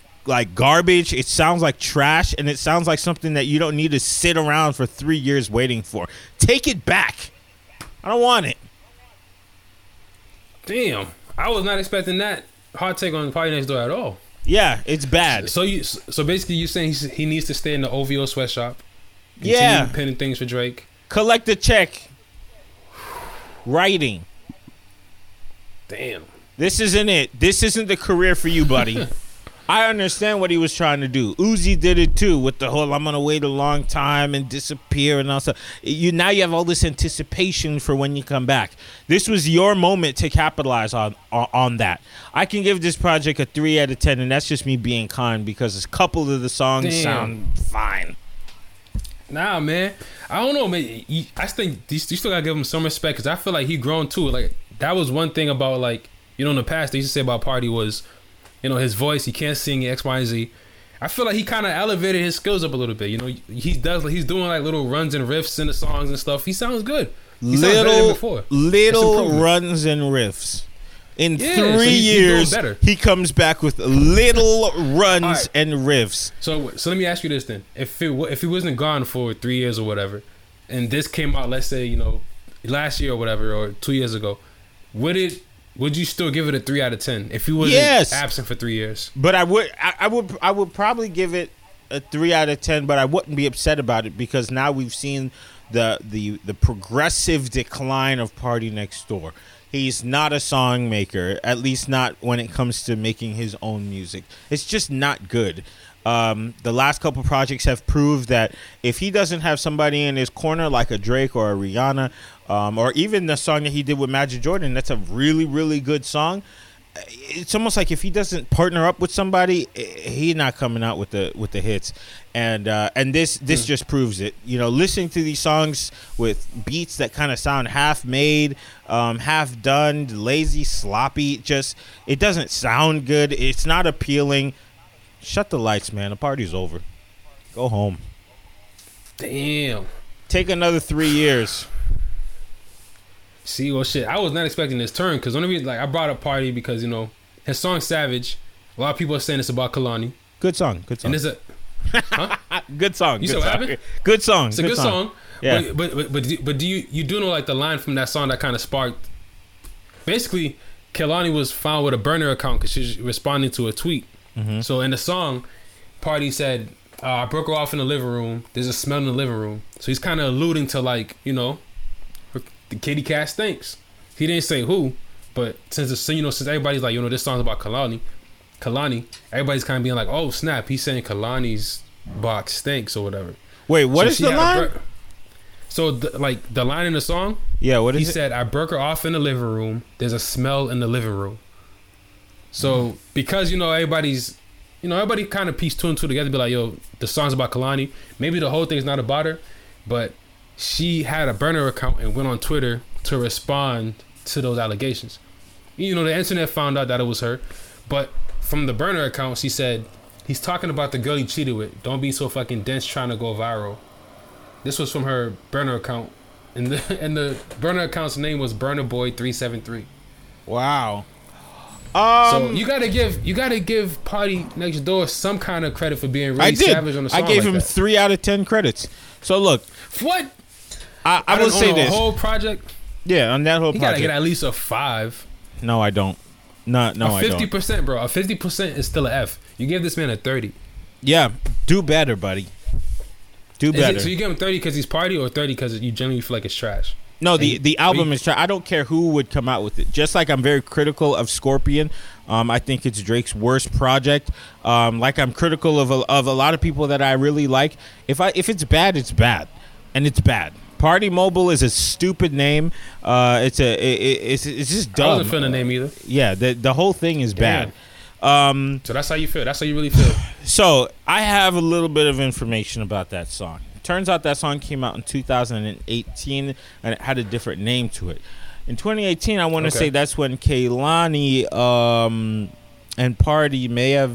garbage. It sounds like trash, and it sounds like something that you don't need to sit around for 3 years waiting for. Take it back. I don't want it. Damn, I was not expecting that hot take on Party Next Door at all. Yeah, it's bad. So basically, you're saying he needs to stay in the OVO sweatshop. Yeah, penning things for Drake. Collect a check. Writing. Damn. This isn't it. This isn't the career for you, buddy. I understand what he was trying to do. Uzi did it too with the whole I'm gonna wait a long time and disappear and all stuff. Now you have all this anticipation for when you come back. This was your moment to capitalize on that. I can give this project a 3 out of 10, and that's just me being kind because a couple of the songs sound fine. Nah, man, I don't know, man. I think you still gotta give him some respect because I feel like he grown too. Like that was one thing about like in the past they used to say about Party was. His voice, he can't sing X, Y, and Z. I feel like he kind of elevated his skills up a little bit. He's doing like little runs and riffs in the songs and stuff. He sounds good. He sounds better than before. Little runs and riffs. In 3 years, he comes back with little runs and riffs. So let me ask you this then: if he wasn't gone for 3 years or whatever, and this came out, let's say last year or whatever, or 2 years ago, would you still give it a 3 out of 10 if you wasn't absent for 3 years? But I would probably give it a 3 out of 10, but I wouldn't be upset about it because now we've seen the progressive decline of Party Next Door. He's not a song maker, at least not when it comes to making his own music. It's just not good. The last couple projects have proved that if he doesn't have somebody in his corner like a Drake or a Rihanna, or even the song that he did with Magic Jordan, that's a really, really good song. It's almost like if he doesn't partner up with somebody, he's not coming out with the hits. And this just proves it. Listening to these songs with beats that kind of sound half made, half done, lazy, sloppy. Just it doesn't sound good. It's not appealing. Shut the lights, man. The party's over. Go home. Damn. Take another 3 years. See, well, shit. I was not expecting this turn because only reason, I brought up Party because his song "Savage." A lot of people are saying it's about Kehlani. Good song. And it's good song. You said what happened? Good song. It's a good song. Yeah. But do you know the line from that song that kind of sparked? Basically, Kehlani was found with a burner account because she's responding to a tweet. Mm-hmm. So in the song, Party said, "I broke her off in the living room. There's a smell in the living room." So he's kind of alluding to the kitty cat stinks. He didn't say who, but since everybody's like this song's about Kehlani, everybody's kind of being like, "Oh snap, he's saying Kalani's box stinks or whatever." Wait, what is the line? The line in the song? Yeah, what is it? He said, "I broke her off in the living room. There's a smell in the living room." So because everybody kind of pieced two and two together, be like, yo, the song's about Kehlani. Maybe the whole thing's not about her, but she had a burner account and went on Twitter to respond to those allegations. The internet found out that it was her, but from the burner account, she said, "He's talking about the girl he cheated with. Don't be so fucking dense trying to go viral." This was from her burner account, and the burner account's name was BurnerBoy373. Wow. So you gotta give Party Next Door some kind of credit for being really savage on the song. I gave him 3 out of 10 credits. So look, what I will say this whole project. Yeah, on that whole project, you gotta get at least a 5. No, I don't. No, I don't. 50%, bro. A 50% is still an F. You give this man a 30. Yeah, do better, buddy. Do better. So you give him 30 because he's Party, or 30 because you generally feel like it's trash? No, the album is trash. I don't care who would come out with it. Just like I'm very critical of Scorpion, I think it's Drake's worst project. Like I'm critical of a lot of people that I really like. If it's bad, it's bad, and it's bad. Party Mobile is a stupid name. It's just dumb. I wasn't feeling the name either. Yeah, the whole thing is bad. So that's how you feel. That's how you really feel. So I have a little bit of information about that song. Turns out that song came out in 2018 and it had a different name to it. In 2018, I want to say that's when Kehlani and Party may have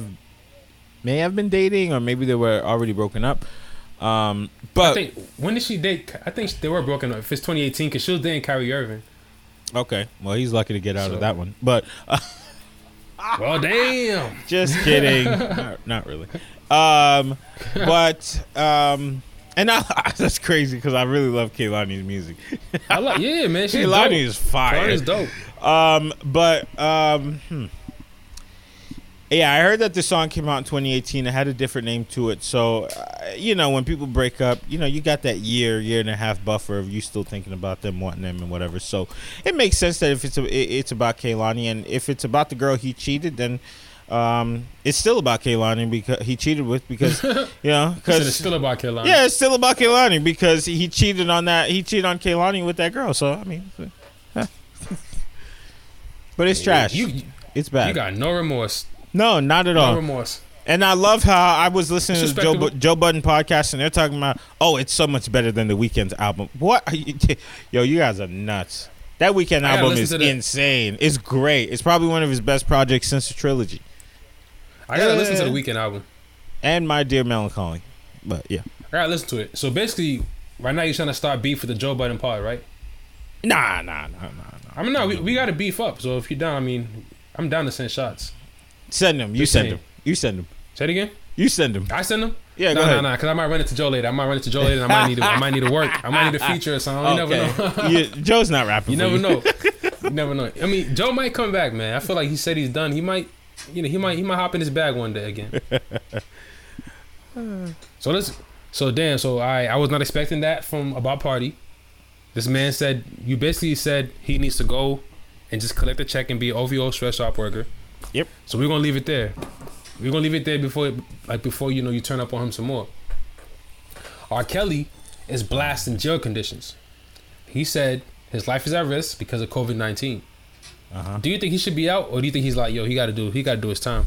been dating, or maybe they were already broken up. But I think, when did she date? I think they were broken up. If it's 2018, because she was dating Kyrie Irving. Okay, well he's lucky to get out of that one. But well, damn. Just kidding. not really. And that's crazy because I really love Kehlani's music. She's Kehlani dope. Is fire. Kehlani's dope. Yeah, I heard that the song came out in 2018. It had a different name to it. So, when people break up, you got that year and a half buffer of you still thinking about them, wanting them, and whatever. So, it makes sense that if it's about Kehlani, and if it's about the girl he cheated, then It's still about Kehlani because he cheated with, because you know, because it's still about Kehlani. Yeah, it's still about Kehlani because he cheated on that. He cheated on Kehlani with that girl. So I mean, but it's trash. It's bad. You got no remorse. No, not at all. No remorse. And I love how I was listening to Joe Budden podcast, and they're talking about, oh, it's so much better than the Weeknd's album. What? Are you, yo, you guys are nuts. That Weeknd album is insane. It's great. It's probably one of his best projects since the trilogy. I gotta listen to the Weeknd album and My Dear Melancholy, but yeah, I gotta listen to it. So basically, right now you're trying to start beef with the Joe Budden pod, right? Nah. I mean, no, we gotta beef up. So if you're down, I mean, I'm down to send shots. Send them. You send them. Say it again. You send them. I send them. Yeah, go ahead. No. Because I might run it to Joe later. I might need. I might need to work. I might need a feature or something. You never know. Joe's not rapping. You never know. I mean, Joe might come back, man. I feel like he said he's done. He might. You know, he might hop in his bag one day again. So I was not expecting that from about Party. This man said, you basically said he needs to go and just collect a check and be an OVO stress shop worker. Yep. So we're gonna leave it there. We're gonna leave it there before you know you turn up on him some more. R. Kelly is blasting jail conditions. He said his life is at risk because of COVID-19. Uh-huh. Do you think he should be out, or do you think he's like, yo, he got to do his time?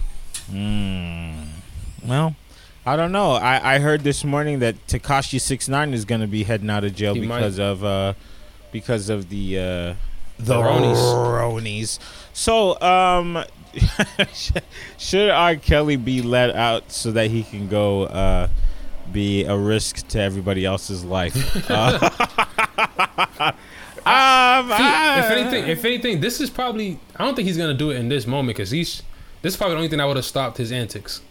Well, I don't know. I heard this morning that Tekashi 6ix9ine is going to be heading out of jail because of the Ronies. So should R. Kelly be let out so that he can go be a risk to everybody else's life? If anything, this is probably, I don't think he's gonna do it in this moment, because this is probably the only thing that would have stopped his antics,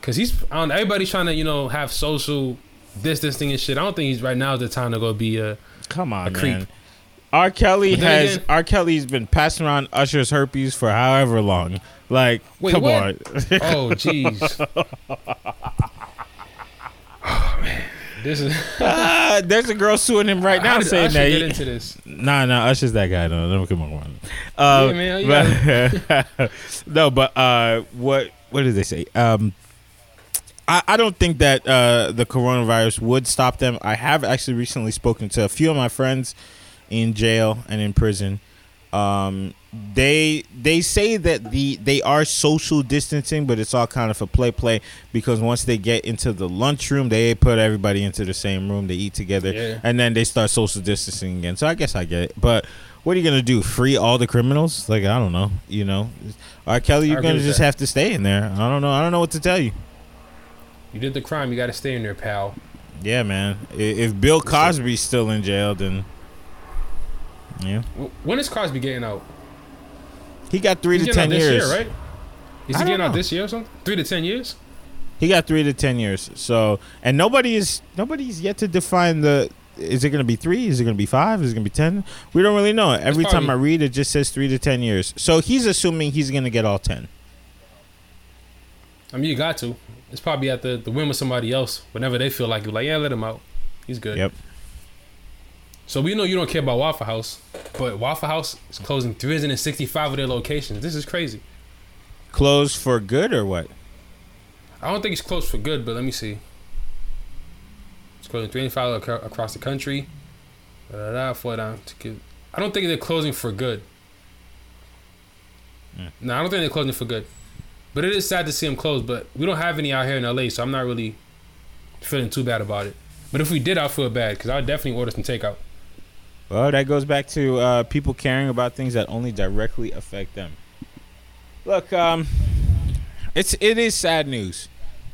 because everybody's trying to, you know, have social distancing and shit. I don't think he's right now is the time to go be a creep. Man. R. Kelly's been passing around Usher's herpes for however long. Like, on. Oh, jeez. Oh man. This is there's a girl suing him right now saying Usher that. Get into this. Nah, Usher's that guy. No, come on. No, but what did they say? I don't think that the coronavirus would stop them. I have actually recently spoken to a few of my friends in jail and in prison. They say that they are social distancing, but it's all kind of a play because once they get into the lunchroom, they put everybody into the same room. They eat together, and then they start social distancing again. So I guess I get it. But what are you gonna do? Free all the criminals? Like, I don't know. You know, R. Kelly, you're gonna just have to stay in there. I don't know what to tell you. You did the crime. You got to stay in there, pal. Yeah, man. If Bill Cosby's still in jail, then yeah. When is Cosby getting out? He got 3 to 10 years. Year, right? Is he getting out this year or something? 3 to 10 years. He got 3 to 10 years. So, and nobody's yet to define the. Is it going to be 3? Is it going to be 5? Is it going to be 10? We don't really know. Every time I read, it just says 3 to 10 years. So he's assuming he's going to get all 10. I mean, you got to. It's probably at the whim of somebody else. Whenever they feel like it, like, yeah, let him out. He's good. Yep. So we know you don't care about Waffle House, but Waffle House is closing 365 of their locations. This is crazy. Closed for good or what? I don't think it's closed for good, but let me see. It's closing 365 across the country. I don't think they're closing for good. Yeah. No, I don't think they're closing for good. But it is sad to see them close, but we don't have any out here in LA, so I'm not really feeling too bad about it. But if we did, I'll feel bad, because I would definitely order some takeout. Well, that goes back to people caring about things that only directly affect them. Look, it is sad news.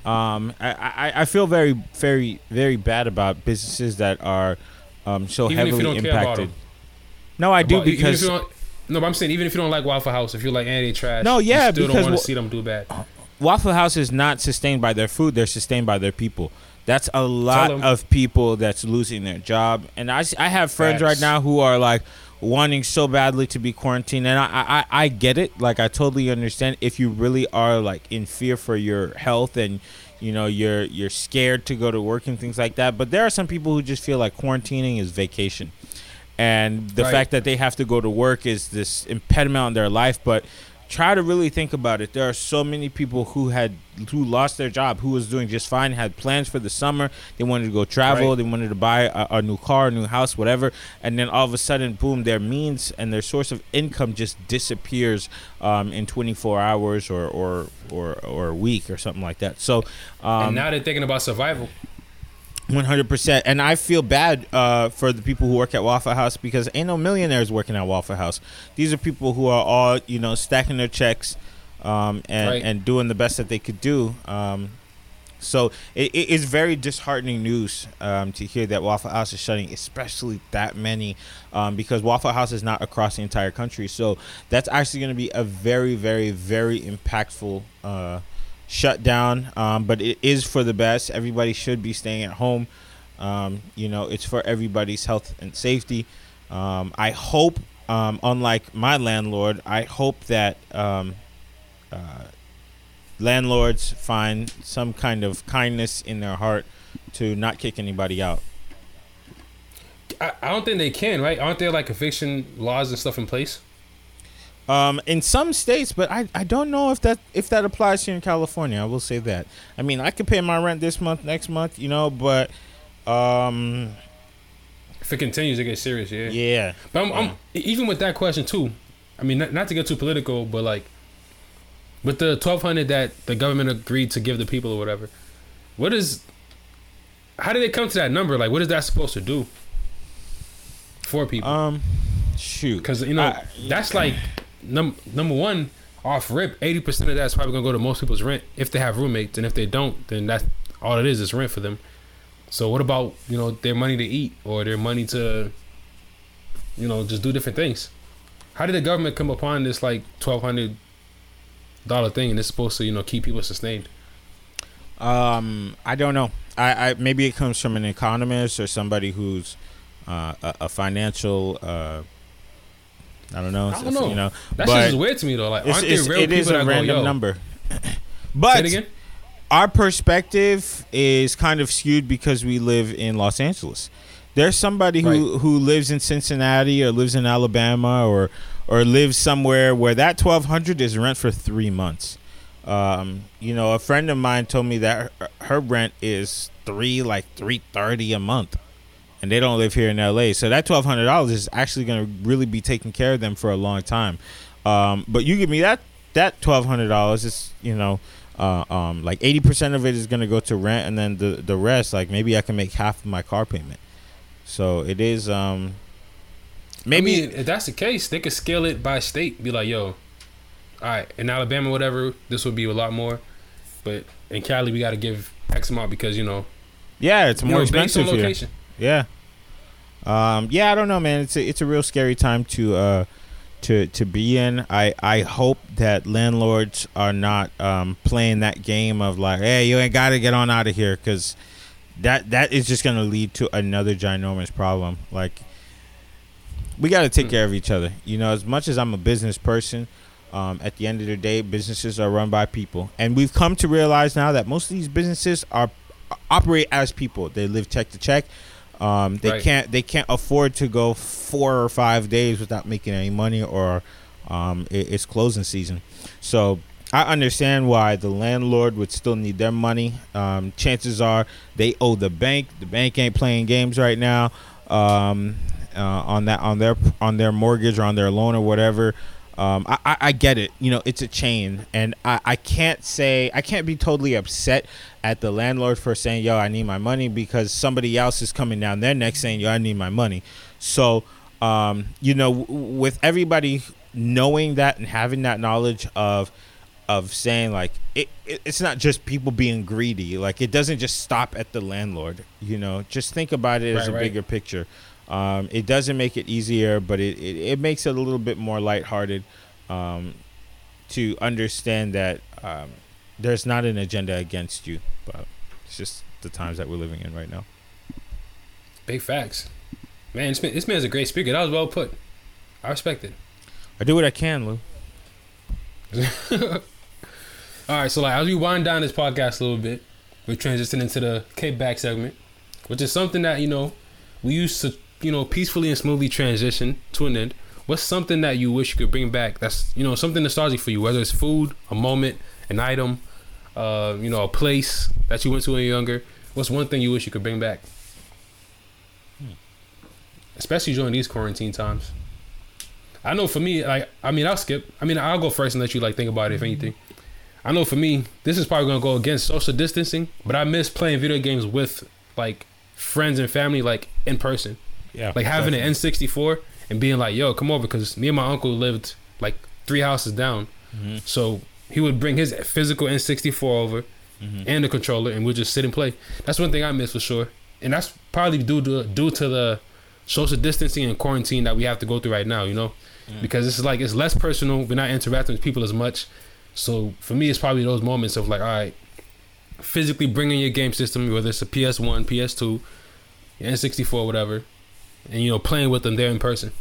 I feel very, very, very bad about businesses that are so even heavily if you don't impacted. Care about them. No, I do, because but I'm saying even if you don't like Waffle House, if you're like, they trash. No, yeah, you still don't want to see them do bad. Waffle House is not sustained by their food; they're sustained by their people. That's a lot of people that's losing their job. And I have friends right now who are like wanting so badly to be quarantined. And I get it. Like, I totally understand if you really are like in fear for your health and, you know, you're scared to go to work and things like that. But there are some people who just feel like quarantining is vacation. And the fact that they have to go to work is this impediment on their life. But try to really think about it. There are so many people who lost their job, who was doing just fine, had plans for the summer. They wanted to go travel. Right. They wanted to buy a new car, a new house, whatever. And then all of a sudden, boom, their means and their source of income just disappears in 24 hours or a week or something like that. So and now they're thinking about survival. 100%. And I feel bad for the people who work at Waffle House, because ain't no millionaires working at Waffle House. These are people who are all, you know, stacking their checks and doing the best that they could do. So it is very disheartening news to hear that Waffle House is shutting, especially that many, because Waffle House is not across the entire country. So that's actually going to be a very, very, very impactful shut down, but it is for the best. Everybody should be staying at home. You know, it's for everybody's health and safety. I hope, unlike my landlord, I hope that landlords find some kind of kindness in their heart to not kick anybody out. I don't think they can, right? Aren't there like eviction laws and stuff in place? In some states, but I don't know if that applies here in California. I will say that. I mean, I could pay my rent this month, next month, you know, but if it continues to get serious, yeah. Yeah. But I'm even with that question too. I mean, not to get too political, but like with the $1,200 that the government agreed to give the people or whatever, how did it come to that number? Like, what is that supposed to do for people? Shoot, because you know that's like. Number one, off rip, 80% of that's probably gonna go to most people's rent if they have roommates, and if they don't, then that's all it is. It's rent for them. So what about, you know, their money to eat or their money to, you know, just do different things? How did the government come upon this like $1,200 thing, and it's supposed to, you know, keep people sustained? I don't know. I maybe it comes from an economist or somebody who's a financial. I don't know. You know, that shit is weird to me though. Like, aren't there real people that go, yo? It is a random number. But our perspective is kind of skewed because we live in Los Angeles. There's somebody who lives in Cincinnati or lives in Alabama or lives somewhere where that $1,200 is rent for 3 months. You know, a friend of mine told me that her rent is $330 a month. And they don't live here in LA, so that $1,200 is actually going to really be taking care of them for a long time. But you give me that $1,200, it's, you know, like 80% of it is going to go to rent, and then the rest, like maybe I can make half of my car payment. So it is. Maybe I mean, if that's the case, they could scale it by state. Be like, yo, all right, in Alabama, whatever, this would be a lot more, but in Cali, we got to give X amount because, you know, yeah, it's more expensive here. Yeah. Yeah, I don't know, man. It's a real scary time to be in. I hope that landlords are not playing that game of like, hey, you ain't got to get on out of here, because that is just going to lead to another ginormous problem. Like, we got to take care of each other. You know, as much as I'm a business person, at the end of the day, businesses are run by people. And we've come to realize now that most of these businesses operate as people. They live check to check. They can't afford to go 4 or 5 days without making any money, or it's closing season. So I understand why the landlord would still need their money. Chances are they owe the bank. The bank ain't playing games right now on their mortgage or on their loan or whatever. I get it. You know, it's a chain, and I can't be totally upset at the landlord for saying, yo, I need my money, because somebody else is coming down their neck saying, yo, I need my money. So, you know, with everybody knowing that and having that knowledge of saying, like, it's not just people being greedy. Like, it doesn't just stop at the landlord, you know. Just think about it as a bigger picture. It doesn't make it easier, but it makes it a little bit more lighthearted to understand that there's not an agenda against you, but it's just the times that we're living in right now. Big facts. Man, this man's a great speaker. That was well put. I respect it. I do what I can, Lou. All right, so like as we wind down this podcast a little bit, we're transitioning to the kickback segment, which is something that, you know, we used to, you know, peacefully and smoothly transition to an end. what's something that you wish you could bring back that's, you know, something nostalgic for you, whether it's food, a moment, an item, you know, a place that you went to when you were younger? What's one thing you wish you could bring back? Especially during these quarantine times. I know for me, like, I mean, I'll go first and let you like think about it if anything. I know for me, this is probably gonna go against social distancing, but I miss playing video games with like friends and family, like in person. Yeah. Like having an N64 and being like, yo, come over, because me and my uncle lived like 3 houses down. Mm-hmm. So he would bring his physical N64 over, mm-hmm, and the controller, and we'd just sit and play. That's one thing I miss for sure. And that's probably due to the social distancing and quarantine that we have to go through right now, you know? Mm. Because it's like, it's less personal. We're not interacting with people as much. So for me, it's probably those moments of like, all right, physically bringing your game system, whether it's a PS1, PS2, N64, whatever, and, you know, playing with them there in person.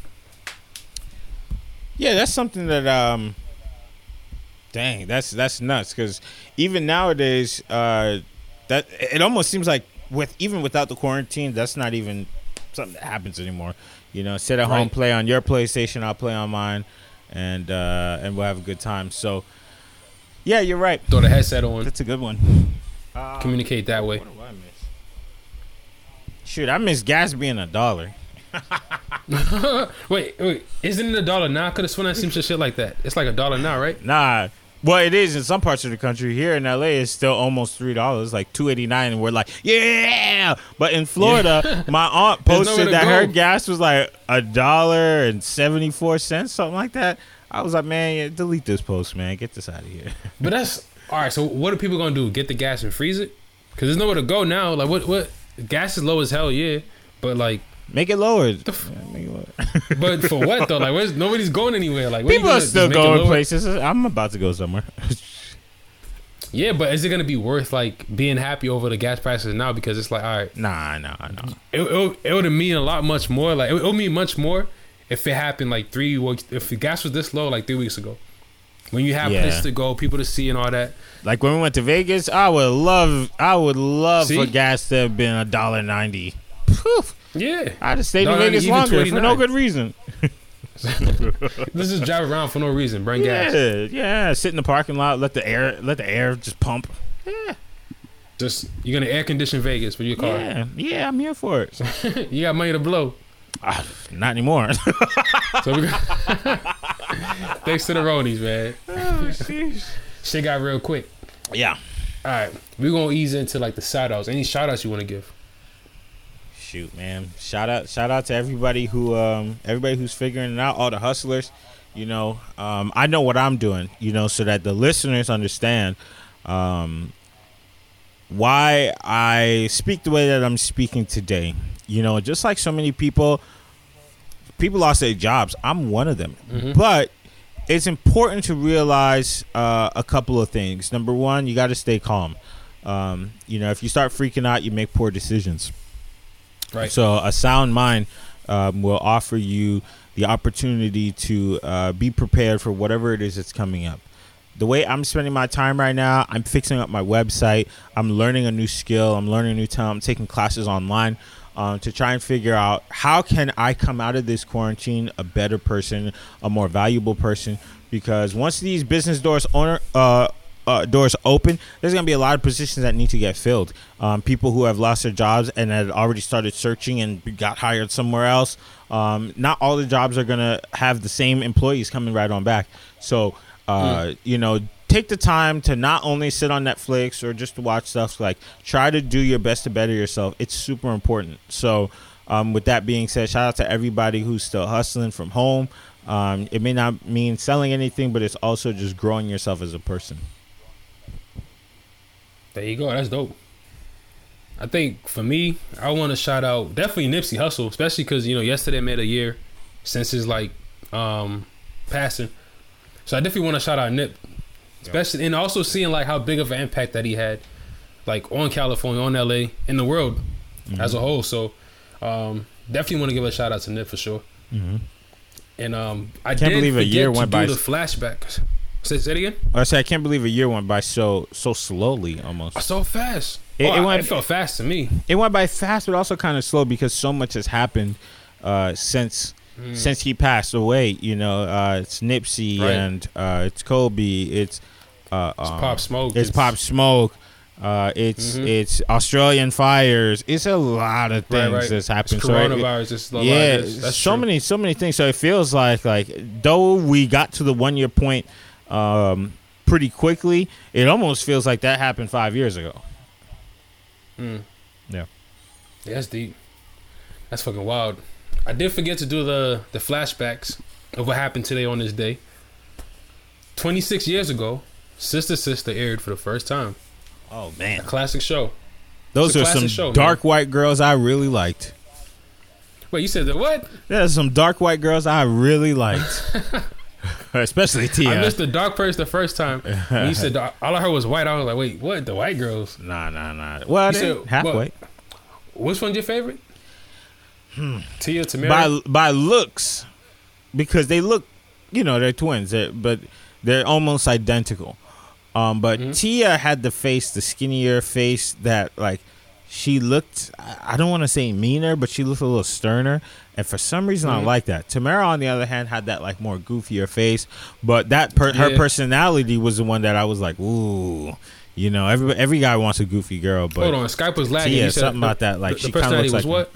Yeah, that's something that, dang, that's nuts. Because even nowadays, that it almost seems like without the quarantine, that's not even something that happens anymore. You know, sit at home, play on your PlayStation, I'll play on mine, and we'll have a good time. So. Yeah, you're right. Throw the headset on. That's a good one. Communicate that way. What do I miss? Shoot, I miss gas being $1. wait, isn't it $1 now? I could have sworn I seen some shit like that. It's like $1 now, right? Nah. Well, it is in some parts of the country. Here in LA, it's still almost $3, like $2.89, and we're like, yeah. But in Florida, my aunt posted that her gas was like $1.74, something like that. I was like, man, yeah, delete this post, man. Get this out of here. But that's all right. So what are people gonna do? Get the gas and freeze it? Because there's nowhere to go now. Like what? Gas is low as hell, yeah. But like, make it lower. Make it lower. But for what though? Like, nobody's going anywhere. Like, people are still going places. I'm about to go somewhere. Yeah, but is it gonna be worth like being happy over the gas prices now? Because it's like, all right, nah. It would mean a lot much more. Like it would mean much more if it happened like 3 weeks, if the gas was this low like 3 weeks ago, when you have places to go, people to see, and all that. Like when we went to Vegas, I would love for gas to have been $1.90. Yeah, I'd have stayed in Vegas longer for no good reason. Let's just drive around for no reason. Bring gas. Yeah, sit in the parking lot. Let the air just pump. Yeah. Just you're gonna air condition Vegas for your car. Yeah, I'm here for it. You got money to blow. Not anymore. Thanks to the Ronies, man. Oh, shit got real quick. Yeah. Alright, we're gonna ease into like the shout outs. Any shout outs you wanna give? Shoot, man. Shout out to everybody who everybody who's figuring it out. All the hustlers. You know, I know what I'm doing, you know, so that the listeners understand why I speak the way that I'm speaking today. You know, just like so many people lost their jobs. I'm one of them. Mm-hmm. But it's important to realize a couple of things. Number one, you got to stay calm. You know, if you start freaking out, you make poor decisions. Right. So a sound mind will offer you the opportunity to be prepared for whatever it is that's coming up. The way I'm spending my time right now, I'm fixing up my website. I'm learning a new skill. I'm learning a new talent. I'm taking classes online. To try and figure out how can I come out of this quarantine a better person, a more valuable person, because once these business doors open, there's going to be a lot of positions that need to get filled. People who have lost their jobs and had already started searching and got hired somewhere else. Not all the jobs are going to have the same employees coming right on back. So, you know, take the time to not only sit on Netflix or just to watch stuff, like try to do your best to better yourself. It's super important. So with that being said, shout out to everybody who's still hustling from home. It may not mean selling anything, but it's also just growing yourself as a person. There you go. That's dope. I think for me, I want to shout out definitely Nipsey Hustle, especially because, you know, yesterday made a year since his like passing. So I definitely want to shout out Nip. Especially, and also seeing like how big of an impact that he had, like on California, on LA, in the world, mm-hmm, as a whole. So definitely want to give a shout out to Nip for sure. Mm-hmm. And I can't believe a year went by. The flashback. Say it again. I said I can't believe a year went by so slowly, almost so fast. It felt fast to me. It went by fast, but also kind of slow because so much has happened since since he passed away. You know, it's Nipsey and it's Kobe. It's Pop Smoke. It's Pop Smoke. It's Australian fires. It's a lot of things that's happened. It's coronavirus. So many things. So it feels like though we got to the 1 year point pretty quickly, it almost feels like that happened 5 years ago. Yeah, that's deep. That's fucking wild. I did forget to do the flashbacks of what happened today on this day. 26 years ago, Sister Sister aired for the first time. Oh, man. A classic show. Those are some dark white girls I really liked. Wait, you said that what? There's some dark white girls I really liked. Especially Tia. I missed the dark person the first time. You said all I heard was white. I was like, wait, what? The white girls? Nah. Well, they said, half white. Which one's your favorite? Tia to Mary? By looks. Because they look, you know, they're twins. But they're almost identical. But Tia had the face, the skinnier face that, like, she looked, I don't want to say meaner, but she looked a little sterner. And for some reason, I like that. Tamara, on the other hand, had that, like, more goofier face. But that her personality was the one that I was like, ooh. You know, every guy wants a goofy girl. But hold on, Skype was lagging. Yeah, something about that. Like, she kind of looks like what?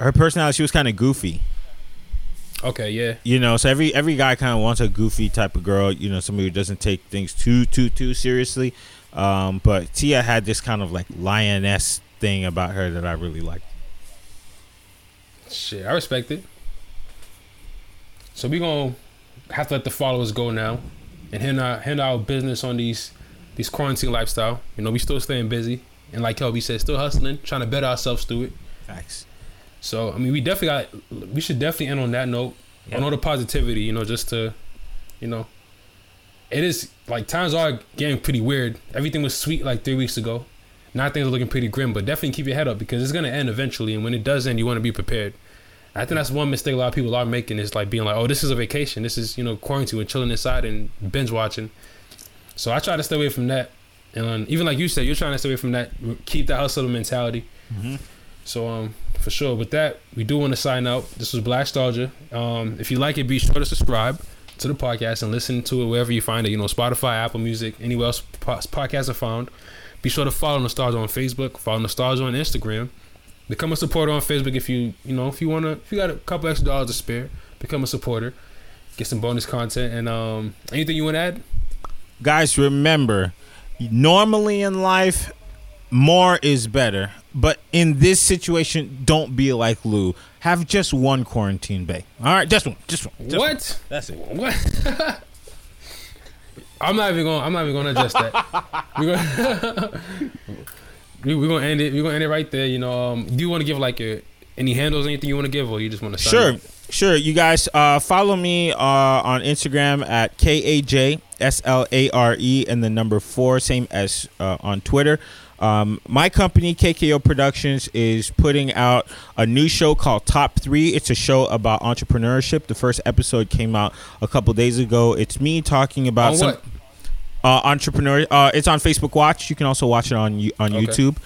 Her personality, she was kind of goofy. Okay, yeah. You know, so every guy kind of wants a goofy type of girl, you know, somebody who doesn't take things too seriously. But Tia had this kind of like lioness thing about her that I really liked. Shit, I respect it. So we're going to have to let the followers go now and hand our business on these quarantine lifestyle. You know, we still staying busy. And like Kelby said, still hustling, trying to better ourselves through it. Facts. So, I mean, we should definitely end on that note, on all the positivity, you know, just to, you know, it is, like, times are getting pretty weird. Everything was sweet, like, 3 weeks ago. Now things are looking pretty grim, but definitely keep your head up because it's going to end eventually, and when it does end, you want to be prepared. I think that's one mistake a lot of people are making is, like, being like, oh, this is a vacation. This is, you know, quarantine. We're chilling inside and binge watching. So I try to stay away from that, and even like you said, you're trying to stay away from that, keep that hustler mentality. Mm-hmm. So, for sure. With that, we do want to sign out. This was Blackstalgia. If you like it, be sure to subscribe to the podcast and listen to it wherever you find it. You know, Spotify, Apple Music, anywhere else podcasts are found. Be sure to follow Nostalgia on Facebook. Follow Nostalgia on Instagram. Become a supporter on Facebook if if you got a couple extra dollars to spare. Become a supporter. Get some bonus content. And anything you want to add? Guys, remember, normally in life, more is better. But in this situation, don't be like Lou. Have just one quarantine bay. All right, just one. What? That's it. What? I'm not even gonna address that. We're gonna end it right there. You know, do you want to give like any handles, anything you want to give, or you just want to? Sure. You guys, follow me on Instagram at KAJSLARE and the number 4, same as on Twitter. My company, KKO Productions, is putting out a new show called Top 3. It's a show about entrepreneurship. The first episode came out a couple days ago. It's me talking about entrepreneur. It's on Facebook Watch. You can also watch it on YouTube.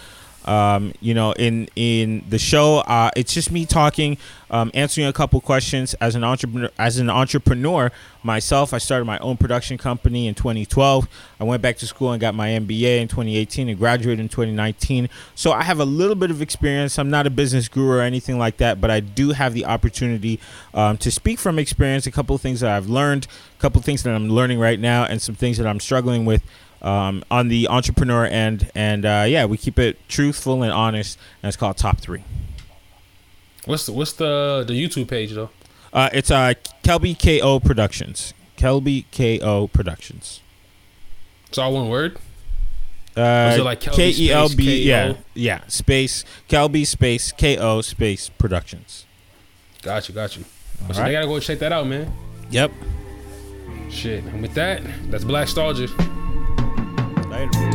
You know, in the show, it's just me talking, answering a couple questions as an entrepreneur. Myself, I started my own production company in 2012. I went back to school and got my MBA in 2018 and graduated in 2019. So I have a little bit of experience. I'm not a business guru or anything like that, but I do have the opportunity to speak from experience. A couple of things that I've learned, a couple of things that I'm learning right now, and some things that I'm struggling with. On the entrepreneur end, and we keep it truthful and honest, and it's called Top 3. What's the YouTube page though? It's Kelby KO Productions. Kelby KO Productions. It's all one word. Is it like KELB? Yeah. Space Kelby space KO space Productions. Got you. All so right. They gotta go check that out, man. Yep. Shit. And with that, that's Blackstalgia. Later.